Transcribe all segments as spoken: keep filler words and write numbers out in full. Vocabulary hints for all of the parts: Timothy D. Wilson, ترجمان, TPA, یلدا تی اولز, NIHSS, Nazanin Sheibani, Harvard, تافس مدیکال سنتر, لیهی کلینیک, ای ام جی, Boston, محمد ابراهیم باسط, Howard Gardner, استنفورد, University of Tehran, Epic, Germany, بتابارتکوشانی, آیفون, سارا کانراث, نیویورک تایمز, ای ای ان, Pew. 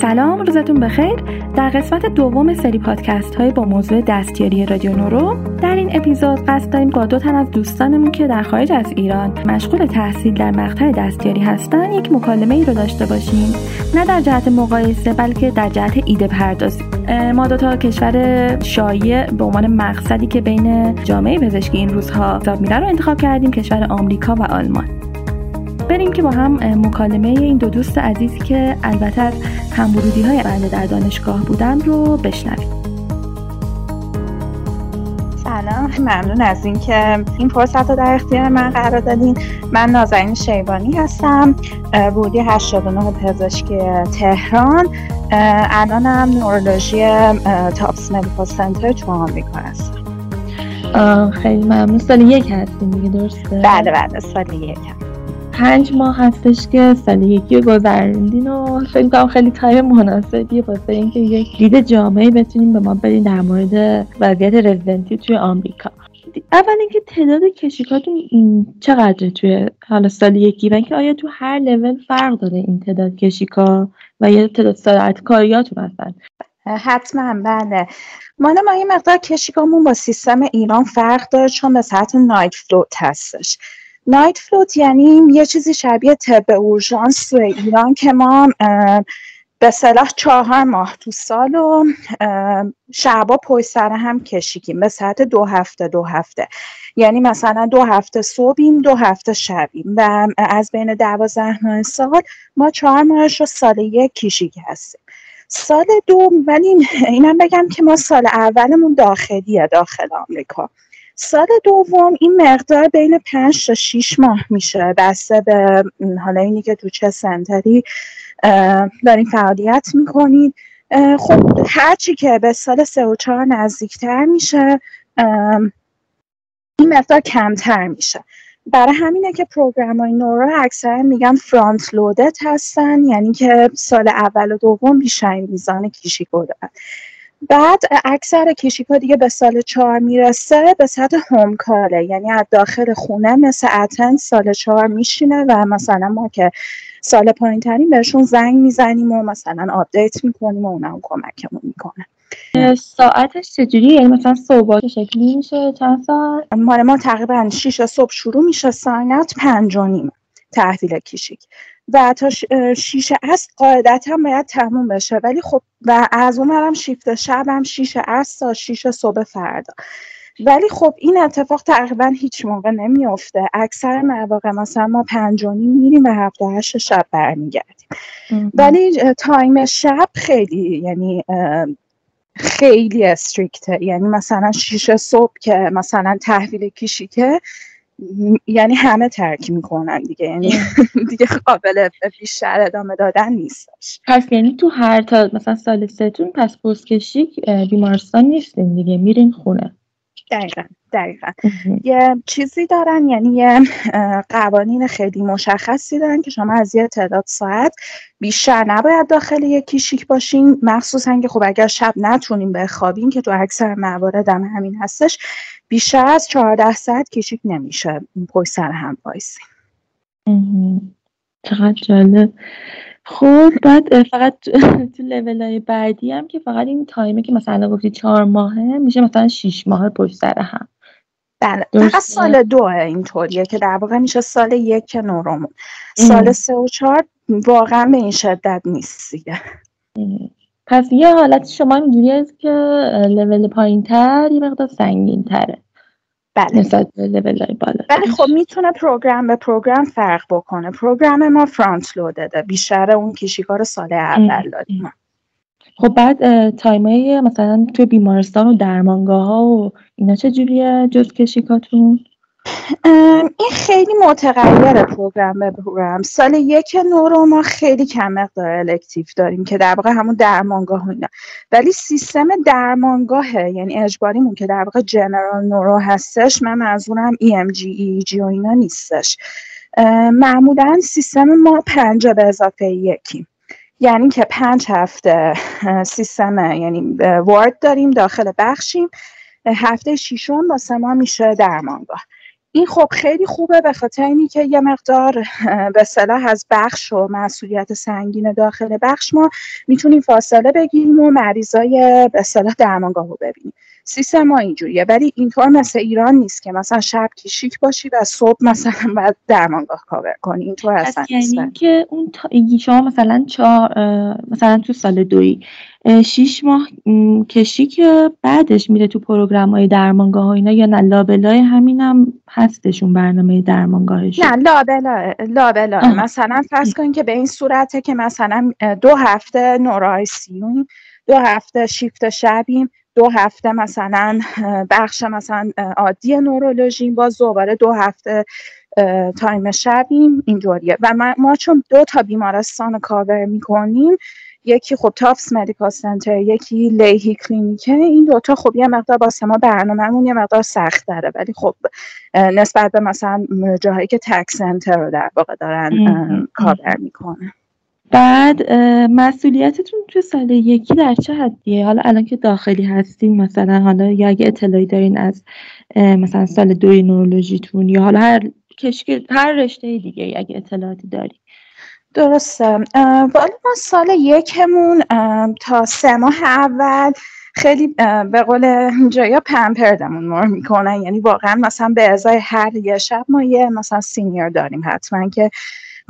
سلام، روزتون بخیر. در قسمت دوم سری پادکست های با موضوع دستیاری رادیو نورو در این اپیزود قصد داریم با دو تن از دوستانمون که در خارج از ایران مشغول تحصیل در مقطع دستیاری هستن یک مکالمه ای رو داشته باشیم، نه در جهت مقایسه بلکه در جهت ایده پردازی. ما دو تا کشور شایع به عنوان مقصدی که بین جامعه پزشکی این روزها حساب میره رو انتخاب کردیم، کشور آمریکا و آلمان. بریم که با هم مکالمه این دو دوست عزیزی که البته از هم‌ورودی‌های بنده در دانشگاه بودن رو بشنویم. سلام، ممنون از این که این فرصت رو در اختیار من قرار دادین. من نازنین شیبانی هستم، ورودی هشتاد و نه پزشکی تهران، الانم نورولوژی تاپس مدیکال سنتر تو آمریکا هستم. خیلی ممنون. سال یک هستیم دیگه، درسته؟ بله بله، سال یک هستم. پنج ماه هستش که سال یکی رو گذروندین و فکر می‌کنم خیلی تایم مناسبیه واسه اینکه یک دید جامعی بتونیم به ما بدین در مورد وضعیت رزیدنتی توی آمریکا. اول اینکه تعداد کشیکاتون چقدره توی حالا سال یکی و اینکه آیا تو هر لول فرق داره این تعداد کشیکا و یا تعداد ساعت کاریاتون مثلا؟ حتما بله. ما ما این مقدار کشیکامون با سیستم ایران فرق داره چون به ساعت نایت فلوت هستش. نایت فلوت یعنی یه چیزی شبیه طب اورژانس توی ایران که ما به صلاح چهار ماه تو سال و شبا پشت سر هم کشیکیم به ساعت دو هفته دو هفته، یعنی مثلا دو هفته صبحیم دو هفته شبیم و از بین دوازده ماه سال ما چهار ماهش رو سال یک کشیک هستیم. سال دو، ولی اینم بگم که ما سال اولمون داخلیه، داخل آمریکا. سال دوم این مقدار بین پنج تا شیش ماه میشه، بسته به حالا اینی که تو چه سنتری دارین فعالیت میکنید. خب هرچی که به سال سه و چهار نزدیکتر میشه این مقدار کمتر میشه. برای همینه که پروگرام های نورو اکثر میگن فرانت لودت هستن، یعنی که سال اول و دوم بیشتر این میزان کشیکو دارن. بعد اکثر کشیکا دیگه به سال چهار میرسه به سطح هوم کاره، یعنی از داخل خونه مثل اتن سال چهار میشینه و مثلا ما که سال پایین ترین بهشون زنگ میزنیم و مثلا آپدیت میکنیم و اونم کمکمون میکنه. ساعتش چجوری؟ یعنی مثلا صبح چه شکلی میشه؟ چند ساعت؟ ما ما تقریبا شش صبح شروع میشه ساعت پنج و نیم تحویل کشیک و تا شیش عصر قاعدتا هم باید تموم بشه، ولی خب و از اونورم شیفت شبم شیش عصر تا شیش صبح فردا، ولی خب این اتفاق تقریبا هیچ موقع نمیفته. اکثر مواقع مثلا ما پنج و نیم میریم و هفت و هشت شب برمیگردیم، ولی تایم شب خیلی یعنی خیلی استریکته، یعنی مثلا شیش صبح که مثلا تحویل کشیکه یعنی همه ترک میکنن دیگه، یعنی دیگه قابل بیشتر ادامه دادن نیستش. پس یعنی تو هر تا مثلا سال سهتون پس پست کشیک بیمارستان نیستین دیگه، میرین خونه. دقیقاً دقیقاً. یه چیزی دارن، یعنی یه قوانین خیلی مشخصی دارن که شما از یه تعداد ساعت بیشتر نباید داخل یه کشیک باشین، مخصوصا که خب اگر شب نتونین بخوابین که تو اکثر موارد هم همین هستش، بیشتر از چهارده ساعت کشیک نمیشه پشت سر هم وایسین. چقدر جالب. خب بعد فقط تو لولای بعدی هم که فقط این تایمه که مثلا گفتی چهار ماهه میشه مثلا شیش ماه پشت سر هم. بله فقط سال دوه اینطوریه که در واقع میشه سال یک نورمون. سال سه و چهار واقعا به این شدت نیست دیگه. پس یه حالت شما میگیری از که لول پایین تر یه مقدار سنگین تره. بله. نسبت به لول‌های بالا. بله خب میتونه پروگرام به پروگرام فرق بکنه. پروگرام ما فرانت لودده. بیشتر اون کشیکا رو سال اول دادیم. خب بعد تایمای مثلا توی بیمارستان و درمانگاه‌ها و اینا چجوریه جز کشیکاتون؟ این خیلی متغیره پروگرام به پروگرام. سال یک نورو ما خیلی کم مقدار الکتیو داریم که در واقع همون درمانگاه و اینا، ولی سیستم درمانگاهه یعنی اجباریمون که در واقع جنرال نورو هستش، من منظورم ای ام جی ای ای جی و اینا نیستش. معمولا سیستم ما پنج به اضافه یکیم، یعنی که پنج هفته سیستم یعنی وارد داریم داخل بخشیم، هفته ششم واسه ما میشه درمانگاه. این خب خیلی خوبه به خاطر اینی که یه مقدار به صلاح از بخش و مسئولیت سنگین داخل بخش ما میتونیم فاصله بگیریم و مریضای به صلاح درمانگاه رو ببینیم. سیستم ما اینجوریه، ولی اینطور مثل ایران نیست که مثلا شب کشیک باشی و صبح مثلا بعد درمانگاه کاور کنی، اینطور اصلا نیست. یعنی که اون تا... شما مثلا چهار مثلا تو سال دوی شیش ماه کشیک بعدش میره تو پروگرام‌های درمانگاه ها اینا، یا نه لابلای همینم هستشون برنامه درمانگاهشون؟ نه لابلای لابلای مثلا فرض کن که به این صورته که مثلا دو هفته نورایسیون، دو هفته شیفت شبیم، دو هفته مثلا بخش مثلا عادی نورولوژی، باز دوباره دو هفته تایم شبیم، اینجوریه. و ما چون دو تا بیمارستان کاور میکنیم، یکی خب تافس مدیکال سنتر، یکی لیهی کلینیکه، این دوتا خب یه مقدار باسه ما برنامه‌مون یه مقدار سخت داره، ولی خب نسبت به مثلا جاهایی که تک سنتر رو در واقع دارن کاور میکنه. بعد مسئولیتتون تو سال یکی در چه حدیه؟ حالا الان که داخلی هستین مثلا، حالا یا اگه اطلاعی دارین از مثلا سال دوی نورولوژیتون، یا حالا هر کشکی هر رشته دیگه اگه اطلاعاتی دارین. درسته، والا ما سال یکمون تا سه ماه اول خیلی به قول جایا پمپردمون مر میکنن، یعنی واقعا مثلا به ازای هر یه شب ما یه مثلا سینیور داریم حتما که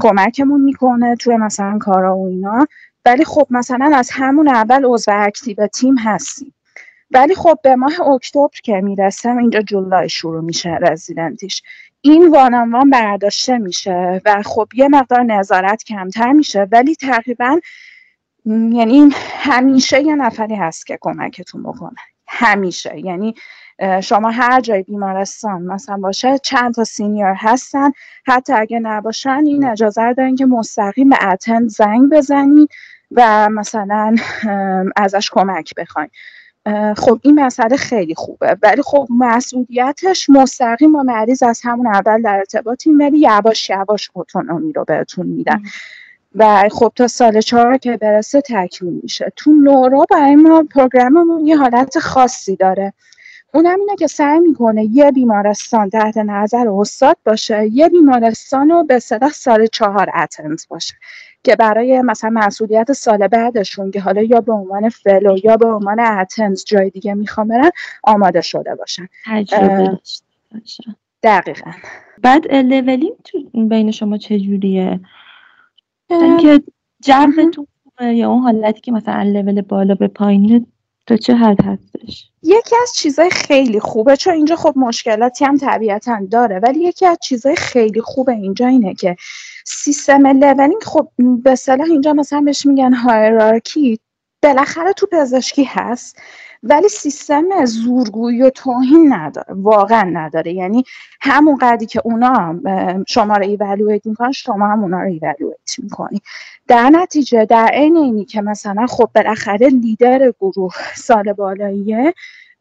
کمکمون میکنه توی مثلا کارا و اینا، ولی خب مثلا از همون اول عضو اکتیو تیم هستیم. ولی خب به ماه اکتبر که میرسم، اینجا جولای شروع میشه رزیدنتیش، این وانان وان برداشته میشه و خب یه مقدار نظارت کمتر میشه، ولی تقریبا یعنی همیشه یه نفری هست که کمکتون بکنه، همیشه. یعنی شما هر جای بیمارستان مثلا باشه چند تا سینیور هستن، حتی اگه نباشن این اجازه رو دارن که مستقیم به اتند زنگ بزنید و مثلا ازش کمک بخواید. خب این مسئله خیلی خوبه، ولی خب مسئولیتش مستقیم با مریض از همون اول در ارتباطیم، ولی یواش یواش اتونومی رو بهتون میدن و خب تا سال چهار که برسه تکمیل میشه. تو نورا برای ما پروگراممون یه حالت خاصی داره، اونم اینه که سعی میکنه یه بیمارستان تحت نظر استاد باشه، یه بیمارستان رو به صدا سال چهار اتند باشه که برای مثلا مسئولیت سال بعدشون که حالا یا به عنوان فلو یا به عنوان اتند جای دیگه میخوام برن آماده شده باشن. تجربه باشن. دقیقا. بعد لیولینگ بین شما چجوریه؟ اینکه جمعتون یا اون حالتی که مثلا لیول بالا به پایین تو چه حد هستش؟ یکی از چیزای خیلی خوبه، چون اینجا خب مشکلاتی هم طبیعتاً داره، ولی یکی از چیزای خیلی خوبه اینجا اینه که سیستم لیولینگ خب به اصطلاح اینجا مثلا بهش میگن هایرارکی، بالاخره تو پزشکی هست، ولی سیستم زورگویی و توهین نداره، واقعا نداره. یعنی همون قدری که اونا شما رو ایوالویت میکنن، شما هم اونا رو ایوالویت میکنی. در نتیجه در عین اینی که مثلا خب بالاخره لیدر گروه سال بالاییه،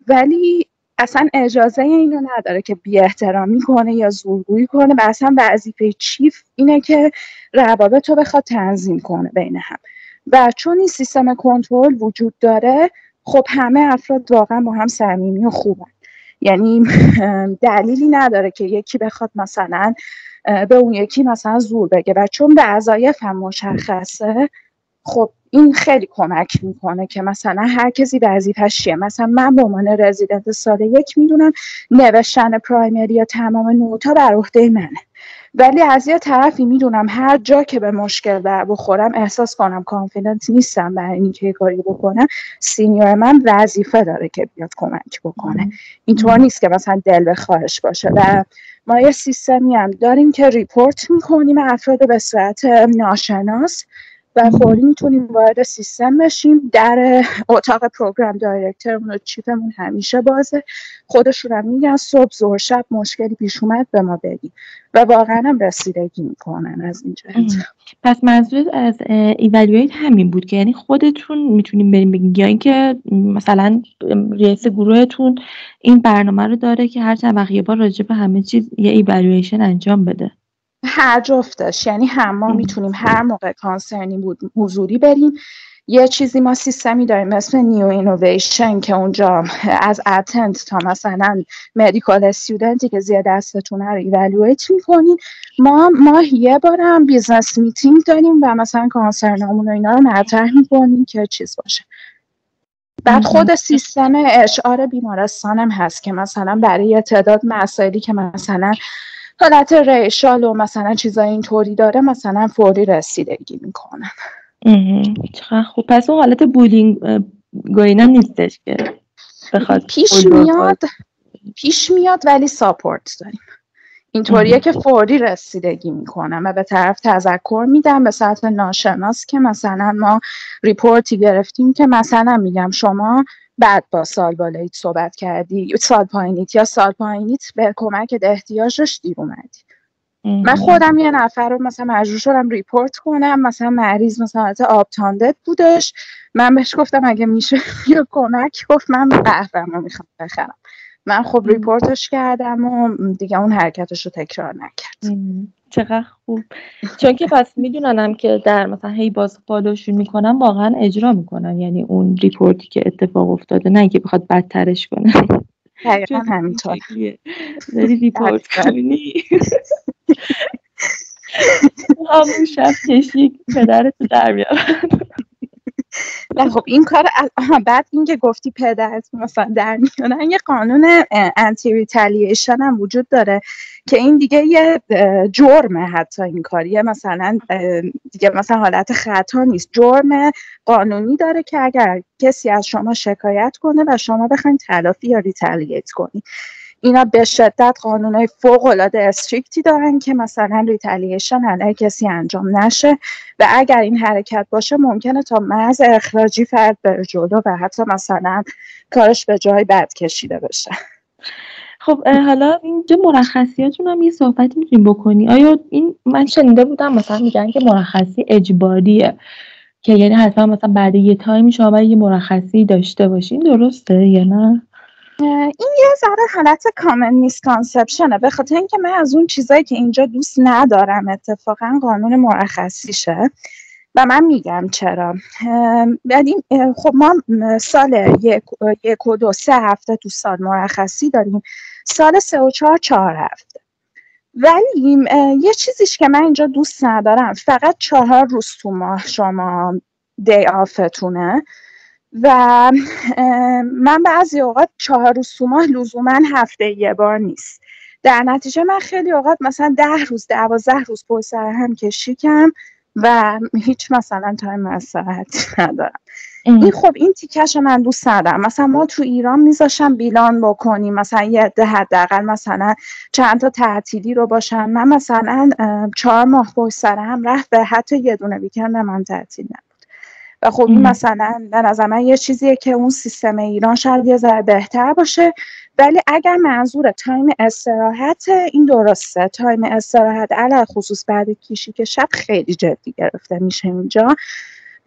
ولی اصلا اجازه اینو نداره که بی احترامی کنه یا زورگویی کنه، و اصلا وظیفه چیف اینه که روابط رو بخواد تنظیم کنه بین هم، و چون این سیستم کنترل وجود داره خب همه افراد واقعا با هم صمیمی و خوبن، یعنی دلیلی نداره که یکی بخواد مثلا به اون یکی مثلا زور بگه، و چون وظایف هم مشخصه خب این خیلی کمک میکنه که مثلا هر کسی وظیفه‌اش چیه. مثلا من به عنوان رزیدنت سال یک میدونم نوشتن پرایمری یا تمام نوتا بر عهده منه، ولی از یه طرفی میدونم هر جا که به مشکل بخورم احساس کنم کانفیدنت نیستم برای اینکه کاری بکنم، سینیور من وظیفه داره که بیاد کمک بکنه، اینطور نیست که مثلا دل به خواهش باشه. و ما یه سیستمی هم داریم که ریپورت میکنیم افراد به صورت ناشناس و فوری میتونیم وارد سیستم بشیم. در اتاق پروگرام دایرکترمون و چیپمون همیشه بازه، خودشون هم میگن صبح زور شب مشکلی پیش اومد به ما بگیم، و واقعا هم رسیدگی میکنن از این جهت. پس منظورت از ایوالویت همین بود که یعنی خودتون میتونیم بریم بگیم، یا اینکه مثلا رئیس گروهتون این برنامه رو داره که هر چند وقت یه بار راجع به همه چیز یه ایوالویشن انجام بده؟ هر جفتش، یعنی هم ما میتونیم هر موقع کانسرنی بود حضوری بریم، یه چیزی ما سیستمی داریم مثل نیو اینوویشن که اونجا از اتنت تا مثلا مدیکال استودنتی که زیاد دستتونه رو ایوالویت میکنین. ما ماهیه بارم بیزنس میتینگ داریم و مثلا کانسرنامون و اینا رو مطرح میکنیم که چیز باشه. بعد خود سیستم اچ آر بیمارستانم هست که مثلا برای تعداد مسائلی که مثلا حالت ریشال و مثلا چیزای اینطوری داره مثلا فوری رسیدگی میکنن. خب پس اون حالت بولینگ گوینم نیستش که بخواد پیش میاد پیش میاد ولی ساپورت داریم. اینطوریه که فوری رسیدگی میکنم و به طرف تذکر میدم به سطح ناشناس که مثلا ما ریپورتی گرفتیم که مثلا میگم شما بعد با سال بالاییت صحبت کردی، سال پایینیت یا سال پایینیت به کمک احتیاجش دیر اومدی. من خودم یه نفر رو مثلا مجبور شدم ریپورت کنم، مثلا مریض مثلا آبتاندت بودش، من بهش گفتم اگه میشه یا کمک، گفت من قهوه‌ام رو میخوام بخرم. من خب ریپورتش کردم و دیگه اون حرکتش رو تکرار نکرد. چقدر خوب. چون که پس میدوننم که در مثلا هی باز فالوشون میکنن واقعا اجرا میکنن، یعنی اون ریپورتی که اتفاق افتاده نه اینکه بخواد بدترش کنه. دقیقا همینطور. داری ریپورت کنی. همون شب کشی پدرتو در میارن. نه خب این کار بعد اینکه گفتی پدرت مثلا در میانن یه قانون انتی ریتالیشن هم وجود داره که این دیگه یه جرمه، حتی این کاریه مثلا دیگه مثلا حالت خطا نیست، جرم قانونی داره که اگر کسی از شما شکایت کنه و شما بخواید تلافی یا ریتالییت کنی، اینا به شدت قانونای فوق‌العاده استریکتی دارن که مثلا ریتالیشن علیه کسی انجام نشه و اگر این حرکت باشه ممکنه تا محض اخراجی فرد بره جلو و حتی مثلا کارش به جای بد کشیده بشه. خب حالا اینجا مرخصیاتون هم یه صحبتی میتونیم بکنی. آیا این من شنیده بودم مثلا میگن که مرخصی اجباریه که یعنی حتما مثلا بعد یه تایم شما باید یه مرخصی داشته باشین، درسته یا نه؟ این یه ذره حالت کامن میسکانسپشنه، به خاطر اینکه من از اون چیزایی که اینجا دوست ندارم اتفاقا قانون مرخصیشه و من میگم چرا. بعد این خب ما سال یک, یک و دو سه هفته تو سال مرخصی داریم، سال سه و چهار چهار هفته، ولی یه چیزیش که من اینجا دوست ندارم فقط چهار روز تو ماه شما دی آفتونه و من بعضی اوقات چهار روز تو ماه لزوما هفته یه بار نیست، در نتیجه من خیلی اوقات مثلا ده روز دوازده روز پشت سر هم کشیکم و هیچ مثلا تایم مساحتی ندارم. این خب این تیکش من دوست ندارم. مثلا ما تو ایران میذاشم بیلان بکنیم، مثلا یه ده حداقل مثلا چند تا تعطیلی رو باشم، من مثلا چهار ماه پشت سر هم رفت به حتی یه دونه ویکند من تعطیل نبود و خب این مثلا به نظر من یه چیزیه که اون سیستم ایران شاید یه ذره بهتر باشه، ولی اگر منظور تایم استراحت این درسته، تایم استراحت علاوه خصوص بعد کشی که شب خیلی جدی گرفته میشه اینجا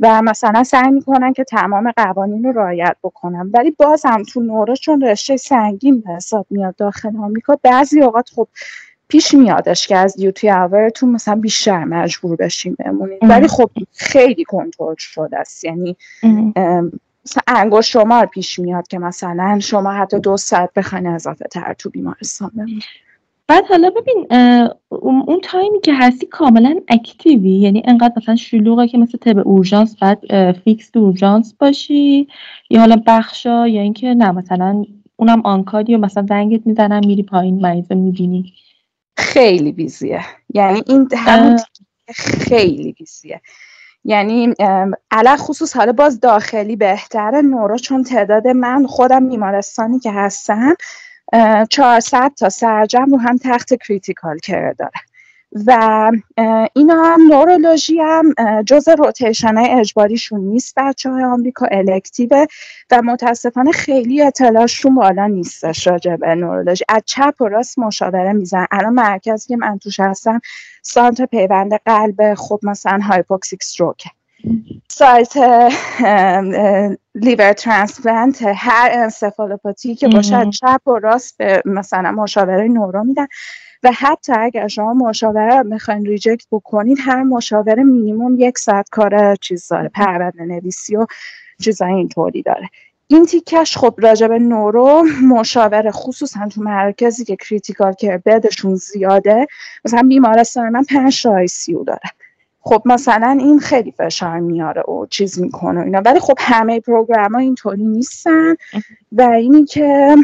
و مثلا سعی میکنن که تمام قوانین رو رعایت بکنن، ولی باز هم تو نورا چون رشته سنگین به حساب میاد داخل آمریکا بعضی اوقات خب پیش میادش که از دیوتی آورتون مثلا بیشتر مجبور بشیم بمونیم، ولی خب خیلی کنترل شده است، یعنی مثلا انگشت شمار پیش میاد که مثلا شما حتی دو ساعت بخواین اضافه تر تو بیمارستان بمونید. بعد حالا ببین اون تایمی که هستی کاملا اکتیوی، یعنی انقدر مثلا شلوغه که مثلا طب اورژانس بعد فیکس تو اورژانس باشی یا حالا بخشا یا اینکه نه مثلا اونم آنکادی و مثلا زنگت میزنن میری پایین مریضو میبینی؟ خیلی بیزیه، یعنی این همون خیلی بیزیه، یعنی علاوه خصوص حالا باز داخلی بهتره نورا چون تعداد من خودم بیمارستانی که هستم چهارصد تا سرجم رو هم تخت کریتیکال کر داره و اینا نورولوژی هم جز روتیشن‌های اجباریشون نیست بچه های آمریکا، الکتیوه و متاسفانه خیلی اطلاعشون بالا نیستش راجع به نورولوژی، از چپ و راست مشاوره میزن. الان مرکزی که من توش هستم سانتر پیوند قلب خب مثلا هایپوکسیک استروکه، سایت لیور ترانسپلنت، هر انسفالوپاتی که باشه چپ و راست به مثلا مشاوره نورو میدن و حتی اگر شما مشاوره میخواین ریجکت بکنید، هر مشاوره مینیمم یک ساعت کار چیز داره، پرونده نویسی و چیزای اینطوری داره. این تیکش خب راجب نورو مشاوره خصوصا تو مرکزی که کریتیکال کر بدشون زیاده، مثلا بیمارستان من پنج تا آی سی یو داره، خب مثلا این خیلی فشار میاره و چیز میکنه اینا، ولی خب همه پروگرام ها اینطوری نیستن و اینی که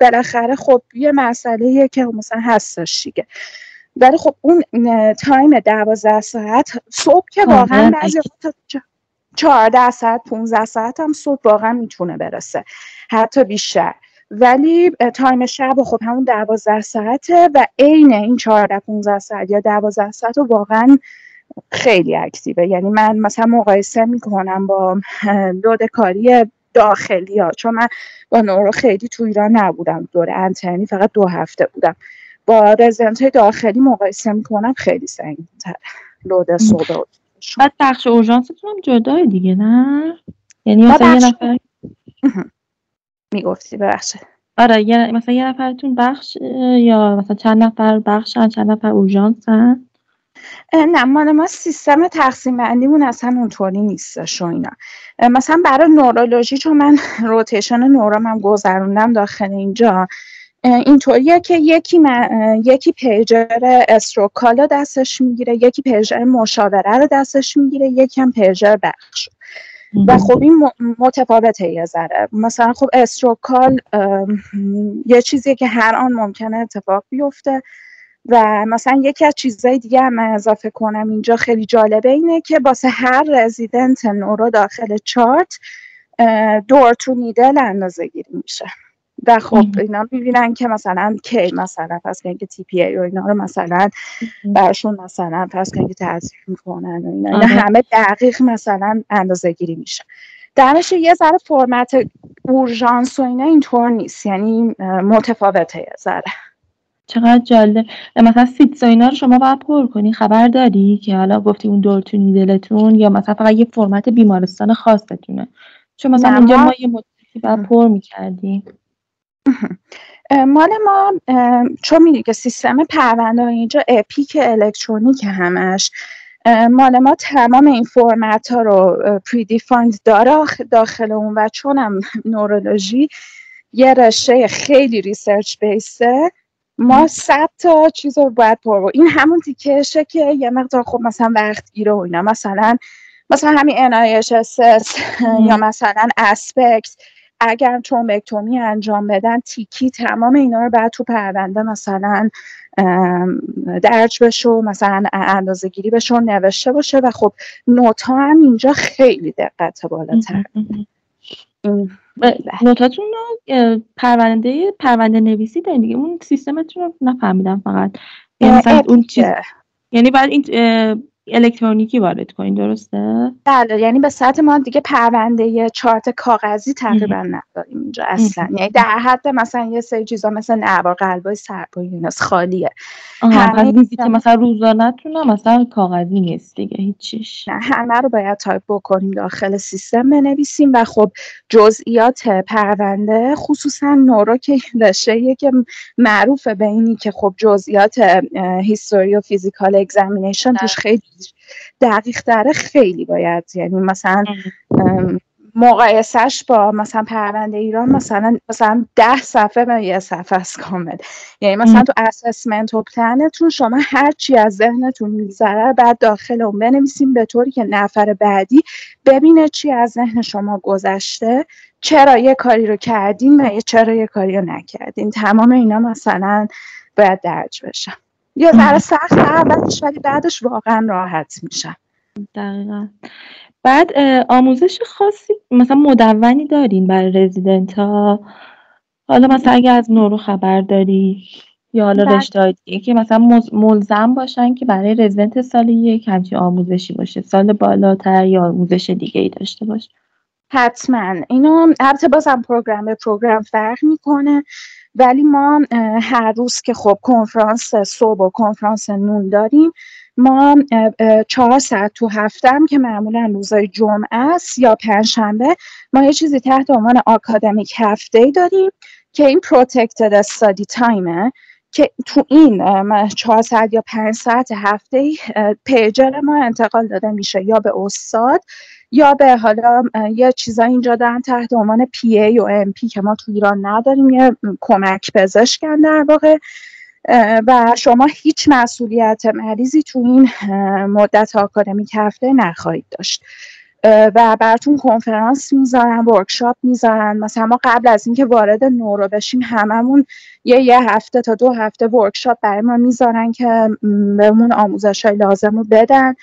بالاخره خب یه مسئلهیه که مثلا هستش دیگه. ولی خب اون تایم دوازده ساعت صبح که واقعا بعضی چهارده ساعت پونزده ساعت هم صبح واقعا میتونه برسه حتی بیشتر، ولی تایم شب خب همون دوازده ساعته و عین این چهارده پونزده ساعت یا دوازده ساعت رو واقعا خیلی اکتیوه. یعنی من مثلا مقایسه میکنم با لود کاری داخلی ها، چون من با نورو خیلی تو ایران نبودم، دوره انترنی فقط دو هفته بودم، با رزیدنت های داخلی مقایسه میکنم خیلی سنگین‌تر لود صبح. بعد بخش اورژانستون هم جدای دیگه نه؟ یعنی مثلا بخش... یه نفر میگفتی بخش آره یه... مثلا یه نفرتون بخش یا مثلا چند نفر بخشن چند نفر اورژانسن؟ نه، ما ما سیستم تقسیم بندیمون اصلا اونطوری نیستش و اینا. مثلا برای نورولوژی چون من روتیشن نورام هم گذروندم داخل اینجا، اینطوریه که یکی یکی پیجر استروکالو دستش میگیره، یکی پیجر مشاوره رو دستش میگیره، یکی هم پیجر بخش و خب این متفاوته یه ذره. مثلا خب استروکال یه چیزیه که هر آن ممکنه اتفاق بیفته و مثلا یکی از چیزهای دیگه هم اضافه کنم اینجا خیلی جالبه اینه که واسه هر رزیدنت نورو داخل چارت دور تو نیدل اندازه گیری میشه و خب اینا میبینن که مثلا کی مثلا پس کنید که تی پی ای و اینا رو مثلا برشون مثلا پس کنید که تعظیم میکنن و اینا, اینا همه دقیق مثلا اندازه گیری میشه. درنش یه ذره فرمت اورژانس و اینا اینطور نیست، یعنی متفاوته یه ذره. چقدر جالب. مثلا سیتس و اینا رو شما باید پر کنی، خبر داری که حالا گفتی اون دورتون نیدلتون یا مثلا فقط یه فرمت بیمارستان خاصتونه؟ چون مثلا اینجا ما یه مدتی باید پر میکردیم. مال ما چون میدونی که سیستم پرونده اینجا اپیک الکترونیک همش، مال ما تمام این فرمت ها رو پری دیفایند داره داخل اون و چونم نورولوژی یه رشته خیلی ریسرچ بیسه، ما صد تا چیز رو باید پر. این همون تیکشه که یه مقدار خب مثلا وقت گیره و اینا، مثلا مثلا همین ان آی اچ اس اس یا مثلا اسپکت اگر ترومبکتومی انجام بدن تیکی تمام اینا رو بعد تو پرونده مثلا درج بشه، مثلا اندازه گیری بشه، نوشته باشه و خب نوتا هم اینجا خیلی دقت بالاتر. نوتاتون رو پرونده پرونده نویسی دارین دیگه، اون سیستمتون رو نفهمیدم فقط، مثلا اون چیز یعنی بعد این الکترونیکی وارد کنین درسته؟ بله، یعنی به سمت ما دیگه پرونده چارت کاغذی تقریبا نداریم اینجا اصلا، یعنی در حد مثلا یه سری چیزا مثلا نوار قلبای سرپاییناس خالیه. همه چیزی که مثلا روزانه‌تون مثلا کاغذی نیست دیگه هیچیش. نه، همه رو باید تایپ بکنیم داخل سیستم بنویسیم و خب جزئیات پرونده خصوصا نورو که رشته‌ایه که معروفه به اینی که خب جزئیات هیستوری و فیزیکال اگزامینیشن توش خیلی دقیق داره، خیلی باید یعنی مثلا مقایسهش با مثلا پرونده ایران مثلا مثلا ده صفحه به یه صفحه است کامل. یعنی مثلا تو اسسمنت و پلنتون شما هرچی از ذهنتون میگذره بعد داخل اون بنویسیم به طوری که نفر بعدی ببینه چی از ذهن شما گذشته، چرا یه کاری رو کردین و چرا یه کاری رو نکردین. تمام اینا مثلا باید درج بشن. یه ذره سخت اولش ولی بعدش واقعا راحت میشه. دقیقا. بعد آموزش خاصی مثلا مدونی دارین برای رزیدنت ها؟ حالا مثلا اگه از نورو خبر داری یا حالا رشته دیگه که مثلا ملزم باشن که برای رزیدنت سال یک همچین آموزشی باشه، سال بالاتر یا آموزش دیگه ای داشته باشه؟ حتما. اینو البته بازم پروگرام به پروگرام فرق میکنه، ولی ما هر روز که خب کنفرانس صبح و کنفرانس نون داریم، ما چهار ساعت تو هفتم که معمولا روزای جمعه است یا پنجشنبه، ما یه چیزی تحت عنوان آکادمیک هفته داریم که این پروتکتد استادی تایمه که تو این چهار ساعت یا پنج ساعت هفته پیجر ما انتقال داده میشه یا به استاد یا به حالا یه چیزا اینجا دارن تحت عنوان پی ای و ام پی که ما تو ایران نداریم، یه کمک پزشکن در واقع، و شما هیچ مسئولیت مریضی تو این مدت آکادمیک هفته نخواهید داشت و براتون کنفرانس میذارن، ورکشاپ میذارن. مثلا ما قبل از اینکه وارد نورو بشیم هممون یه یه هفته تا دو هفته ورکشاپ برای ما میذارن که بهمون آموزش‌های لازم رو بدن.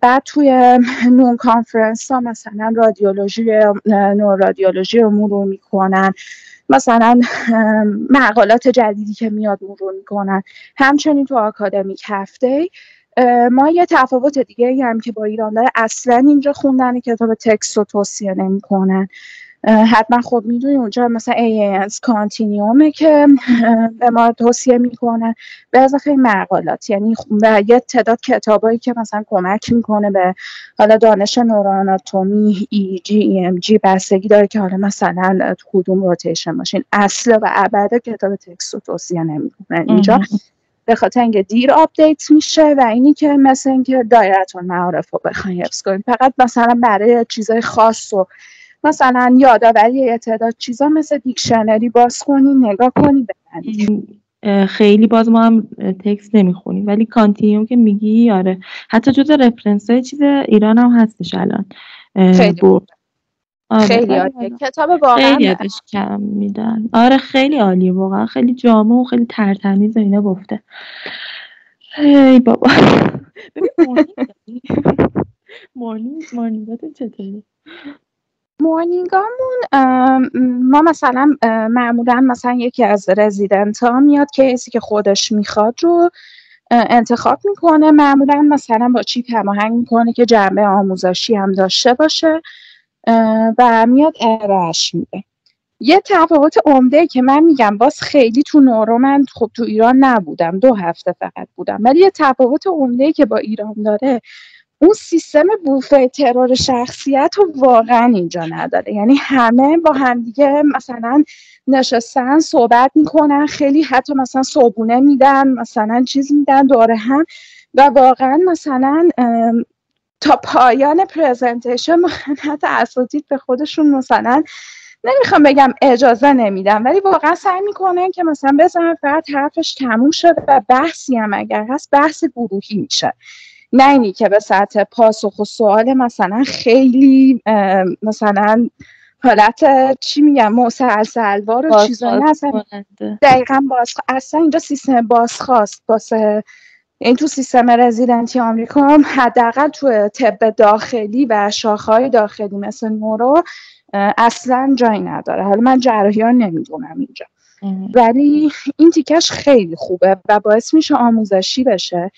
بعد توی نون کانفرنس ها مثلا رادیولوژی، نورادیولوژی رو مرور میکنن، مثلا مقالات جدیدی که میاد مرور میکنن. همچنین تو آکادمیک هفته ما یه تفاوت دیگه هم که با ایران داره، اصلا اینجا خوندن کتاب تکست رو توصیه نمی کنن. حتما خب میدونی اونجا مثلا ای ای ان کانتینیومه که به ما توصیه میکنن، به از خیلی مقالات، یعنی و یه تعداد کتابایی که مثلا کمک میکنه به حالا دانش نوراناتومی، ای ای جی، ای ام جی، بستگی داره که حالا مثلا تو کدوم روتیشن باشین. اصلا و ابدا کتاب تکست رو توصیه نمیکنن اینجا، به خاطر اینکه دیر آپدیت میشه و اینی که مثلا اینکه دایره‌تون معارف رو بخواید حفظ کنید، فقط مثلا برای چیزای خاص و مثلا یادآوری یه تعداد چیزا مثل دیکشنری باز کنید، نگاه کنید، ببینید. خیلی باز ما هم تکست نمیخونیم، ولی کانتینیوم که میگی آره، حتی جزء رفرنس‌های چیز ایران هم هستش الان. خیلی بود. آره خیلی عالی. آره. کتاب واقعا یادش کم میدن. آره خیلی عالیه، واقعا خیلی جامع و خیلی ترتمیز اینا گفته. ای بابا. مورنینگ مورنینگاتون چطوری؟ مورنینگامون ما مثلا معمولا مثلا یکی از رزیدنت ها میاد که کیسی که خودش میخواد رو انتخاب میکنه، معمولا مثلا با چی هماهنگ میکنه که جنبه آموزشی هم داشته باشه و میاد ارائهش میده. یه تفاوت عمده که من میگم باز خیلی تو نورو، من خب تو ایران نبودم، دو هفته فقط بودم، ولی یه تفاوت عمده که با ایران داره اون سیستم بوفه ترور شخصیت رو واقعا اینجا نداره. یعنی همه با همدیگه مثلا نشستن صحبت میکنن، خیلی حتی مثلا صبونه میدن، مثلا چیز میدن دوره هم، و واقعا مثلا تا پایان پریزنتیشن حتی اساتید به خودشون مثلا نمیخوام بگم اجازه نمیدم، ولی واقعا سعی میکنن که مثلا بزنن فرد حرفش تموم شد و بحثی هم اگر هست بحث گروهی میشه، نه اینی که به سطح پاسخ و سوال مثلا خیلی مثلا حالت چی میگم موسعل سلوار و چیزا نزنه. دقیقا باز اصلا اینجا سیستم بازخواست باسه، این تو سیستم رزیدنتی آمریکا هم حداقل تو طب داخلی و شاخه‌های داخلی مثل نورو اصلا جایی نداره. حالا من جراحی ها نمیدونم اینجا، ولی این تیکش خیلی خوبه و باعث میشه آموزشی بشه.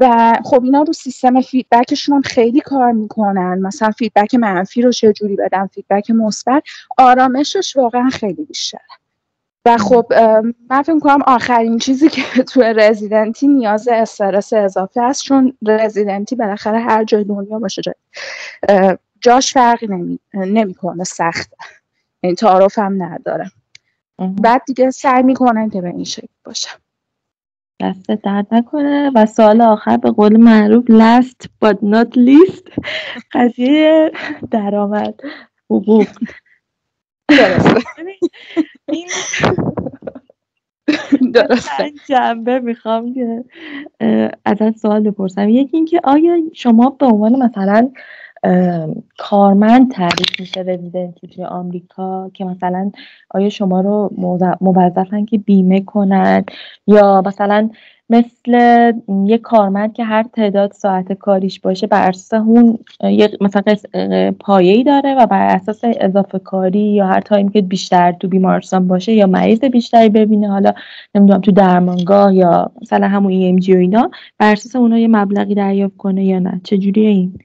و خب اینا رو سیستم فیدبکشون هم خیلی کار میکنن، مثلا فیدبک منفی رو چجوری بدم، فیدبک مثبت، آرامشش واقعا خیلی بیشتره. و خب من فکر می‌کنم آخرین چیزی که تو رزیدنتی نیاز استرس اضافه است، چون رزیدنتی بالاخره هر جای دنیا باشه جای. جاش فرقی نمی نمیکنه، سخته، این تعارف هم نداره. بعد دیگه سعی میکنن که به این شکل باشه. دست درد نکنه. و سوال آخر به قول معروف last but not least، قضیه درآمد حقوق. این درسته جنبه میخوام که ازت سوال بپرسم. یکی اینکه آیا شما به عنوان مثلا کارمند تعریف میشه رزیدنتی توی آمریکا، که مثلا آیا شما رو موظفن که بیمه کنن، یا مثلا مثل یه کارمند که هر تعداد ساعت کاریش باشه بر اساس اون یه مثلا پایه‌ای داره و بر اساس اضافه کاری یا هر تایم که بیشتر تو بیمارستان باشه یا مریض بیشتری ببینه، حالا نمیدونم تو درمانگاه یا مثلا همون ای ام جی و اینا، بر اساس اونها یه مبلغی دریافت کنه یا نه؟ چجوریه این؟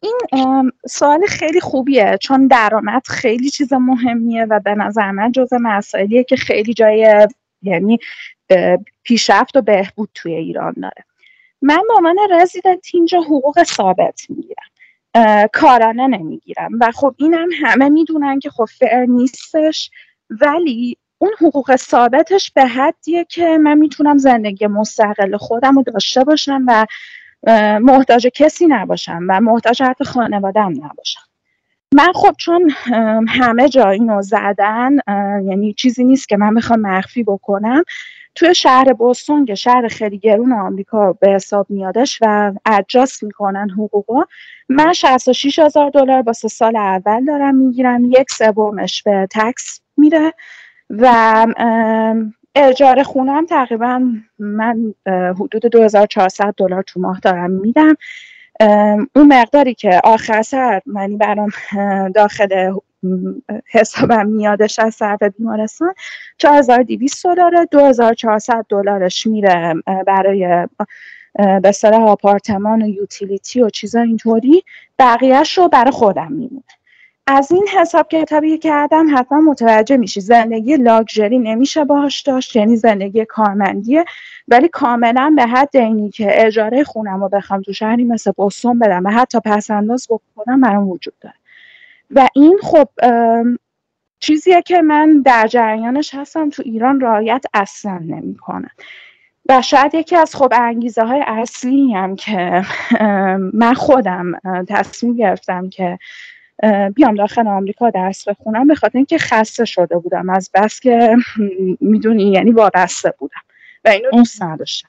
این سوال خیلی خوبیه، چون درآمد خیلی چیز مهمیه و به نظر من جزء مسائلیه که خیلی جای یعنی پیشرفت و بهبود توی ایران داره. من به عنوان رزیدنت اینجا حقوق ثابت میگیرم، کارانه نمیگیرم، و خب اینم همه میدونن که خب فر نیستش، ولی اون حقوق ثابتش به حدیه که من میتونم زندگی مستقل خودم رو داشته باشم و محتاج کسی نباشم و محتاج حتی خانوادم نباشم. من خب چون همه جا اینو زدن، یعنی چیزی نیست که من بخوام مخفی بکنم، توی شهر بوستون که شهر خیلی گرون آمریکا به حساب میادش و ادجاست میکنن حقوقو، من شصت و شش هزار دلار واسه سال اول دارم میگیرم، یک سومش به تکس میره و اجاره خونم تقریبا من حدود دو هزار و چهارصد دلار تو ماه دارم میدم. اون مقداری که آخر سر منی برام داخل حسابم میادش از صرف بیمارستان چهار هزار و دویست دلاره، دو هزار و چهارصد دلارش میره برای به اصطلاح آپارتمان و یوتیلیتی و چیزا اینطوری، بقیهش رو برای خودم میمونه. از این حساب کتابی کردم حتما متوجه میشی زندگی لاکچری نمیشه باهاش داشت، یعنی زندگی کارمندیه، ولی کاملا به حد اینی که اجاره خونم رو بخوام تو شهری مثل بوستون بدم و حتی پس انداز بکنم برام وجود داره و این خب چیزیه که من در جریانش هستم، تو ایران رعایت اصلا نمیکنه و شاید یکی از خب انگیزه های اصلی هم که من خودم تصمیم گرفتم که بیام داخل آمریکا درس بخونم به خاطر اینکه خسته شده بودم از بس که میدونی، یعنی وابسته بودم و اینو دوست نداشتم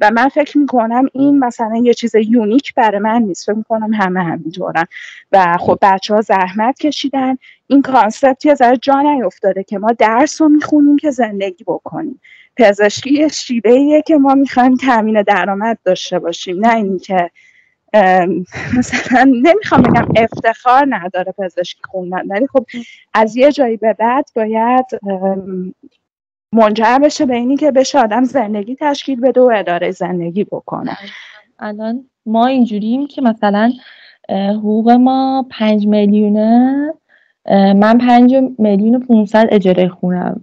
و من فکر میکنم این مثلا یه چیز یونیک برای من نیست، فکر میکنم همه همینطورن و خب بچه ها زحمت کشیدن، این کانسپت یه ذره جا نیفتاده که ما درس رو میخونیم که زندگی بکنیم. پزشکی یه شیوهیه که ما میخوایم تامین درآمد داشته باشیم، نه اینکه مثلا نمیخوام بگم افتخار نداره پزشکی خوندن، ولی خب از یه جایی به بعد باید منجر بشه به اینی که بشه آدم زندگی تشکیل بده و اداره زندگی بکنه. الان ما اینجوریم که مثلا حقوق ما پنج میلیونه، من پنج میلیون و پونصد اجاره خونم.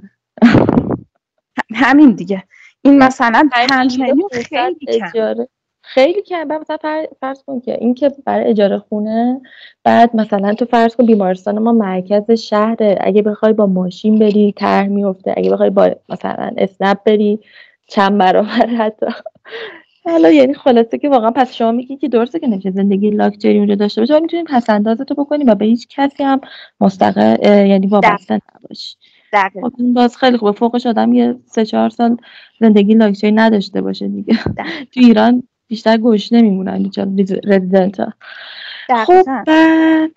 همین دیگه، این مثلا پنج میلیون خیلی کم، خیلی که مثلا فرض کن که این که برای اجاره خونه، بعد مثلا تو فرض کن بیمارستان ما مرکز شهره، اگه بخوای با ماشین بری طرح میفته، اگه بخوای با مثلا اسنپ بری چند برابر حتی. حالا یعنی خلاصه که واقعا پس شما میگی که درسته که نمیشه زندگی لاکچری اونجا داشته باشه، ولی میتونیم پس اندازتو بکنیم و به هیچ کسی هم مستقل یعنی وابسته نباشی. دقیقاً. باز خیلی خوبه، فوقش آدم یه سه چهار سال زندگی لاکچری نداشته باشه دیگه. تو ایران بیشتر گوش نمیمونن رزیدنت ها. خب بعد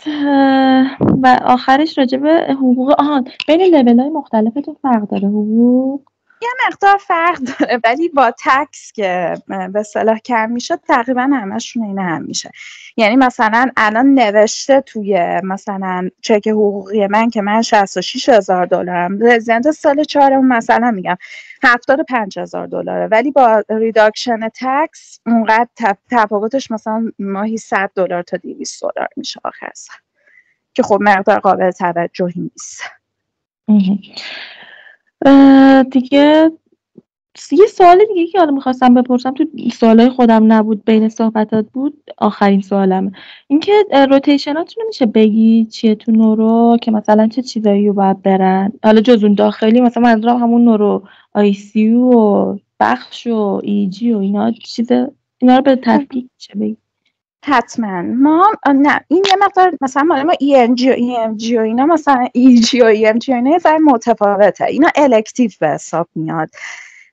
و آخرش راجبه حقوق، آهان بین لیول های مختلف تو فرق داره حقوق؟ یه مقدار فرق داره ولی با تکس که به صلاح کم میشه تقریبا همشون اینه هم میشه، یعنی مثلا الان نوشته توی مثلا چک حقوقی من که من شصت و شش هزار دلارم، رزیدنت سال چهارم مثلا میگم هفتاد و پنج هزار دلاره، ولی با ریداکشن تکس اونقدر تفاوتش مثلا ماهی صد دلار تا دویست دلار میشه آخر سر، که خب مقدار قابل توجهی نیست. دیگه یه سوال دیگه که حالا میخواستم بپرسم تو سوالای خودم نبود، بین صحبتات بود، آخرین سوالم این که روتیشناتونو میشه بگی چیه تو نورو که مثلا چه چیزایی رو باید برن، حالا جز اون داخلی مثلا منظورم همون نورو آی سی یو و بخش و ای جی و اینا، چیزه اینا رو به تفکیک میشه بگی؟ حتما. ما نه این یه مقدار مثلا ما ای ام جی و ای ام جی و اینا، مثلا ای جی و ای ام جی و اینا یه ذره متفاوته، اینا الکتیو به حساب میاد.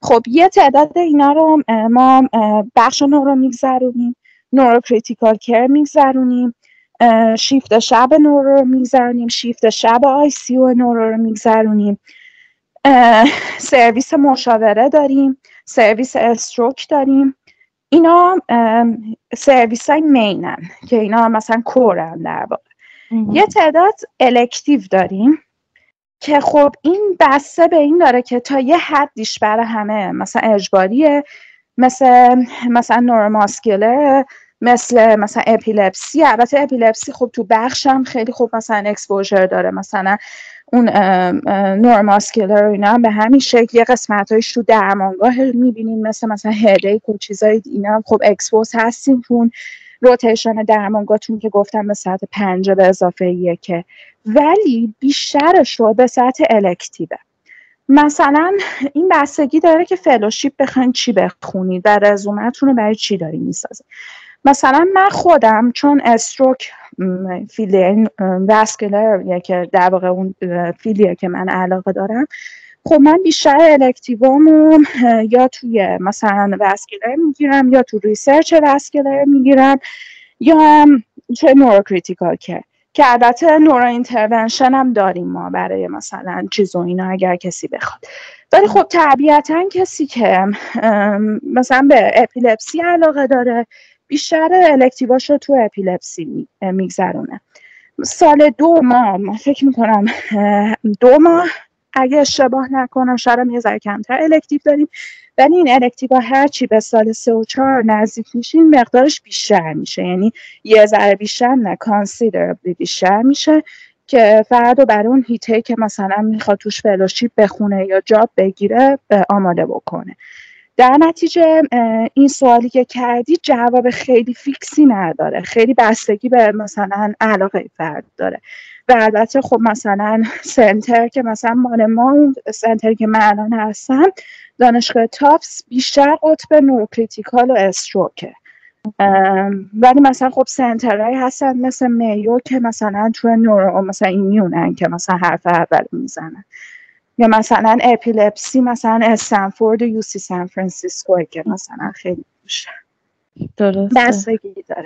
خب یه تعداد اینا رو ما بخش نورو میگذرونیم، نورو کریتیکال کر میگذرونیم، شیفت شب نورو رو میگذرونیم، شیفت شب آی سی او نورو رو میگذرونیم، سرویس مشاوره داریم، سرویس استروک داریم، اینا سرویس های مینن که اینا مثلا کورن در واقع. یه تعداد الکتیو داریم که خب این بسته به این داره که تا یه حدیش برای همه مثلا اجباریه، مثل مثلا نوروماسکولر، مثل مثلا اپیلپسی. البته اپیلپسی خب تو بخشم خیلی خوب مثلا اکسپوژر داره، مثلا اون نوروماسکولر و اینا به همین شکل یه قسمتایش تو درمانگاه میبینیم، مثل مثلا هدیک و چیزای اینا خب اکسپوز هستیم. اون روتیشن درمانگاهتون که گفتم به ساعت پنجه به اضافه یه که، ولی بیشترش رو به ساعت الکتیوه. مثلا این بستگی داره که فلوشیپ بخواین چی بخونید و رزومتون رو برای چی داری میسازید. مثلا من خودم چون استروک فیلد واسکولر که در واقع اون فیلیه که من علاقه دارم، خب من بیشتر الکتیوامو یا توی مثلا واسکولر میگیرم یا تو ریسرچ واسکولر میگیرم یا توی نوروکریتیکال که که البته نورو اینترونشن هم داریم ما برای مثلا چیز و اینا اگر کسی بخواد. ولی خب طبیعتا کسی که مثلا به اپیلپسی علاقه داره بیشتر الکتیواش رو تو اپیلپسی میگذرونه. سال دو ما فکر میکنم دو ما اگه اشتباه نکنم شاید یه ذره کمتر الکتیو داریم، ولی این الکتیو هرچی به سال سه و چهار نزدیک میشین مقدارش بیشتر میشه، یعنی یه ذره بیشتر نه کانسیدربلی بیشتر میشه که فرد رو برای اون هیته که مثلا میخواد توش فلوشیپ بخونه یا جاب بگیره آماده بکنه. در نتیجه این سوالی که کردی جواب خیلی فیکسی نداره، خیلی بستگی به مثلا علاقه فرد داره. و البته خب مثلا سنتر که مثلا مال ما اون سنتر که من الان هستم دانشگاه تافس بیشتر قطب نوروکریتیکال و استروکه، ولی مثلا خب سنترهایی هستن مثل میو که مثلا توی نورو مثلا ایمیونن که مثلا حرف اول میزنن، یا مثلا اپیلپسی مثلا استنفورد و یو سی سان فرانسیسکو که مثلا خیلی میشه بستگی داره.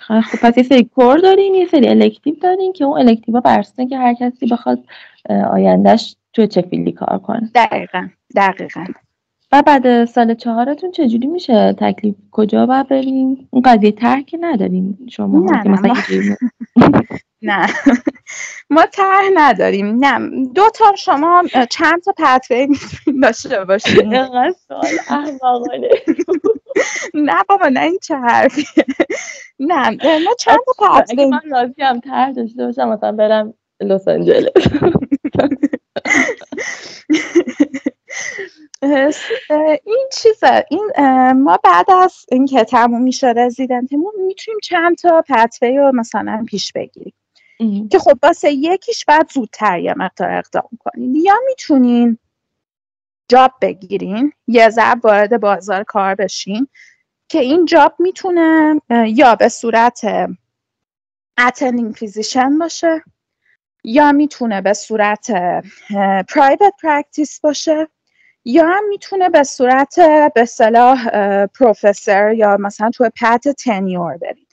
خب پس یه سری کور داریم، یه سری الکتیو داریم که اون الکتیو ها برسونه که هر کسی بخواد آیندهش توی چه فیلدی کار کنه. دقیقا دقیقا. و بعد سال چهارتون چجوری میشه تکلیف کجا باید بریم؟ اون قضیه طرح نداریم شما؟ نه نه مثلا ما... نه ما طرح نداریم. نه دو تا شما چند تا پتوه میتونید داشته باشید. اینقدر سوال احمقانه. نه بابا نه این چه حرفیه. نه ما چند تا پتوه. اگه من راضی هم طرح داشته باشم مثلا برم لس آنجلس. این چیزه، این ما بعد از اینکه تموم میشه رزیدنتمون میتونیم چند تا پتوه رو مثلا پیش بگیریم که خب واسه یکیش باید زودتر یه مقدار اقدام کنین، یا میتونین جاب بگیرین یه ذره وارد بازار کار بشین که این جاب میتونه یا به صورت اتندینگ فیزیشن باشه یا میتونه به صورت پرایوت پرکتیس باشه یا هم میتونه به صورت به اصطلاح پروفسور یا مثلا تو پت تنیور بریم.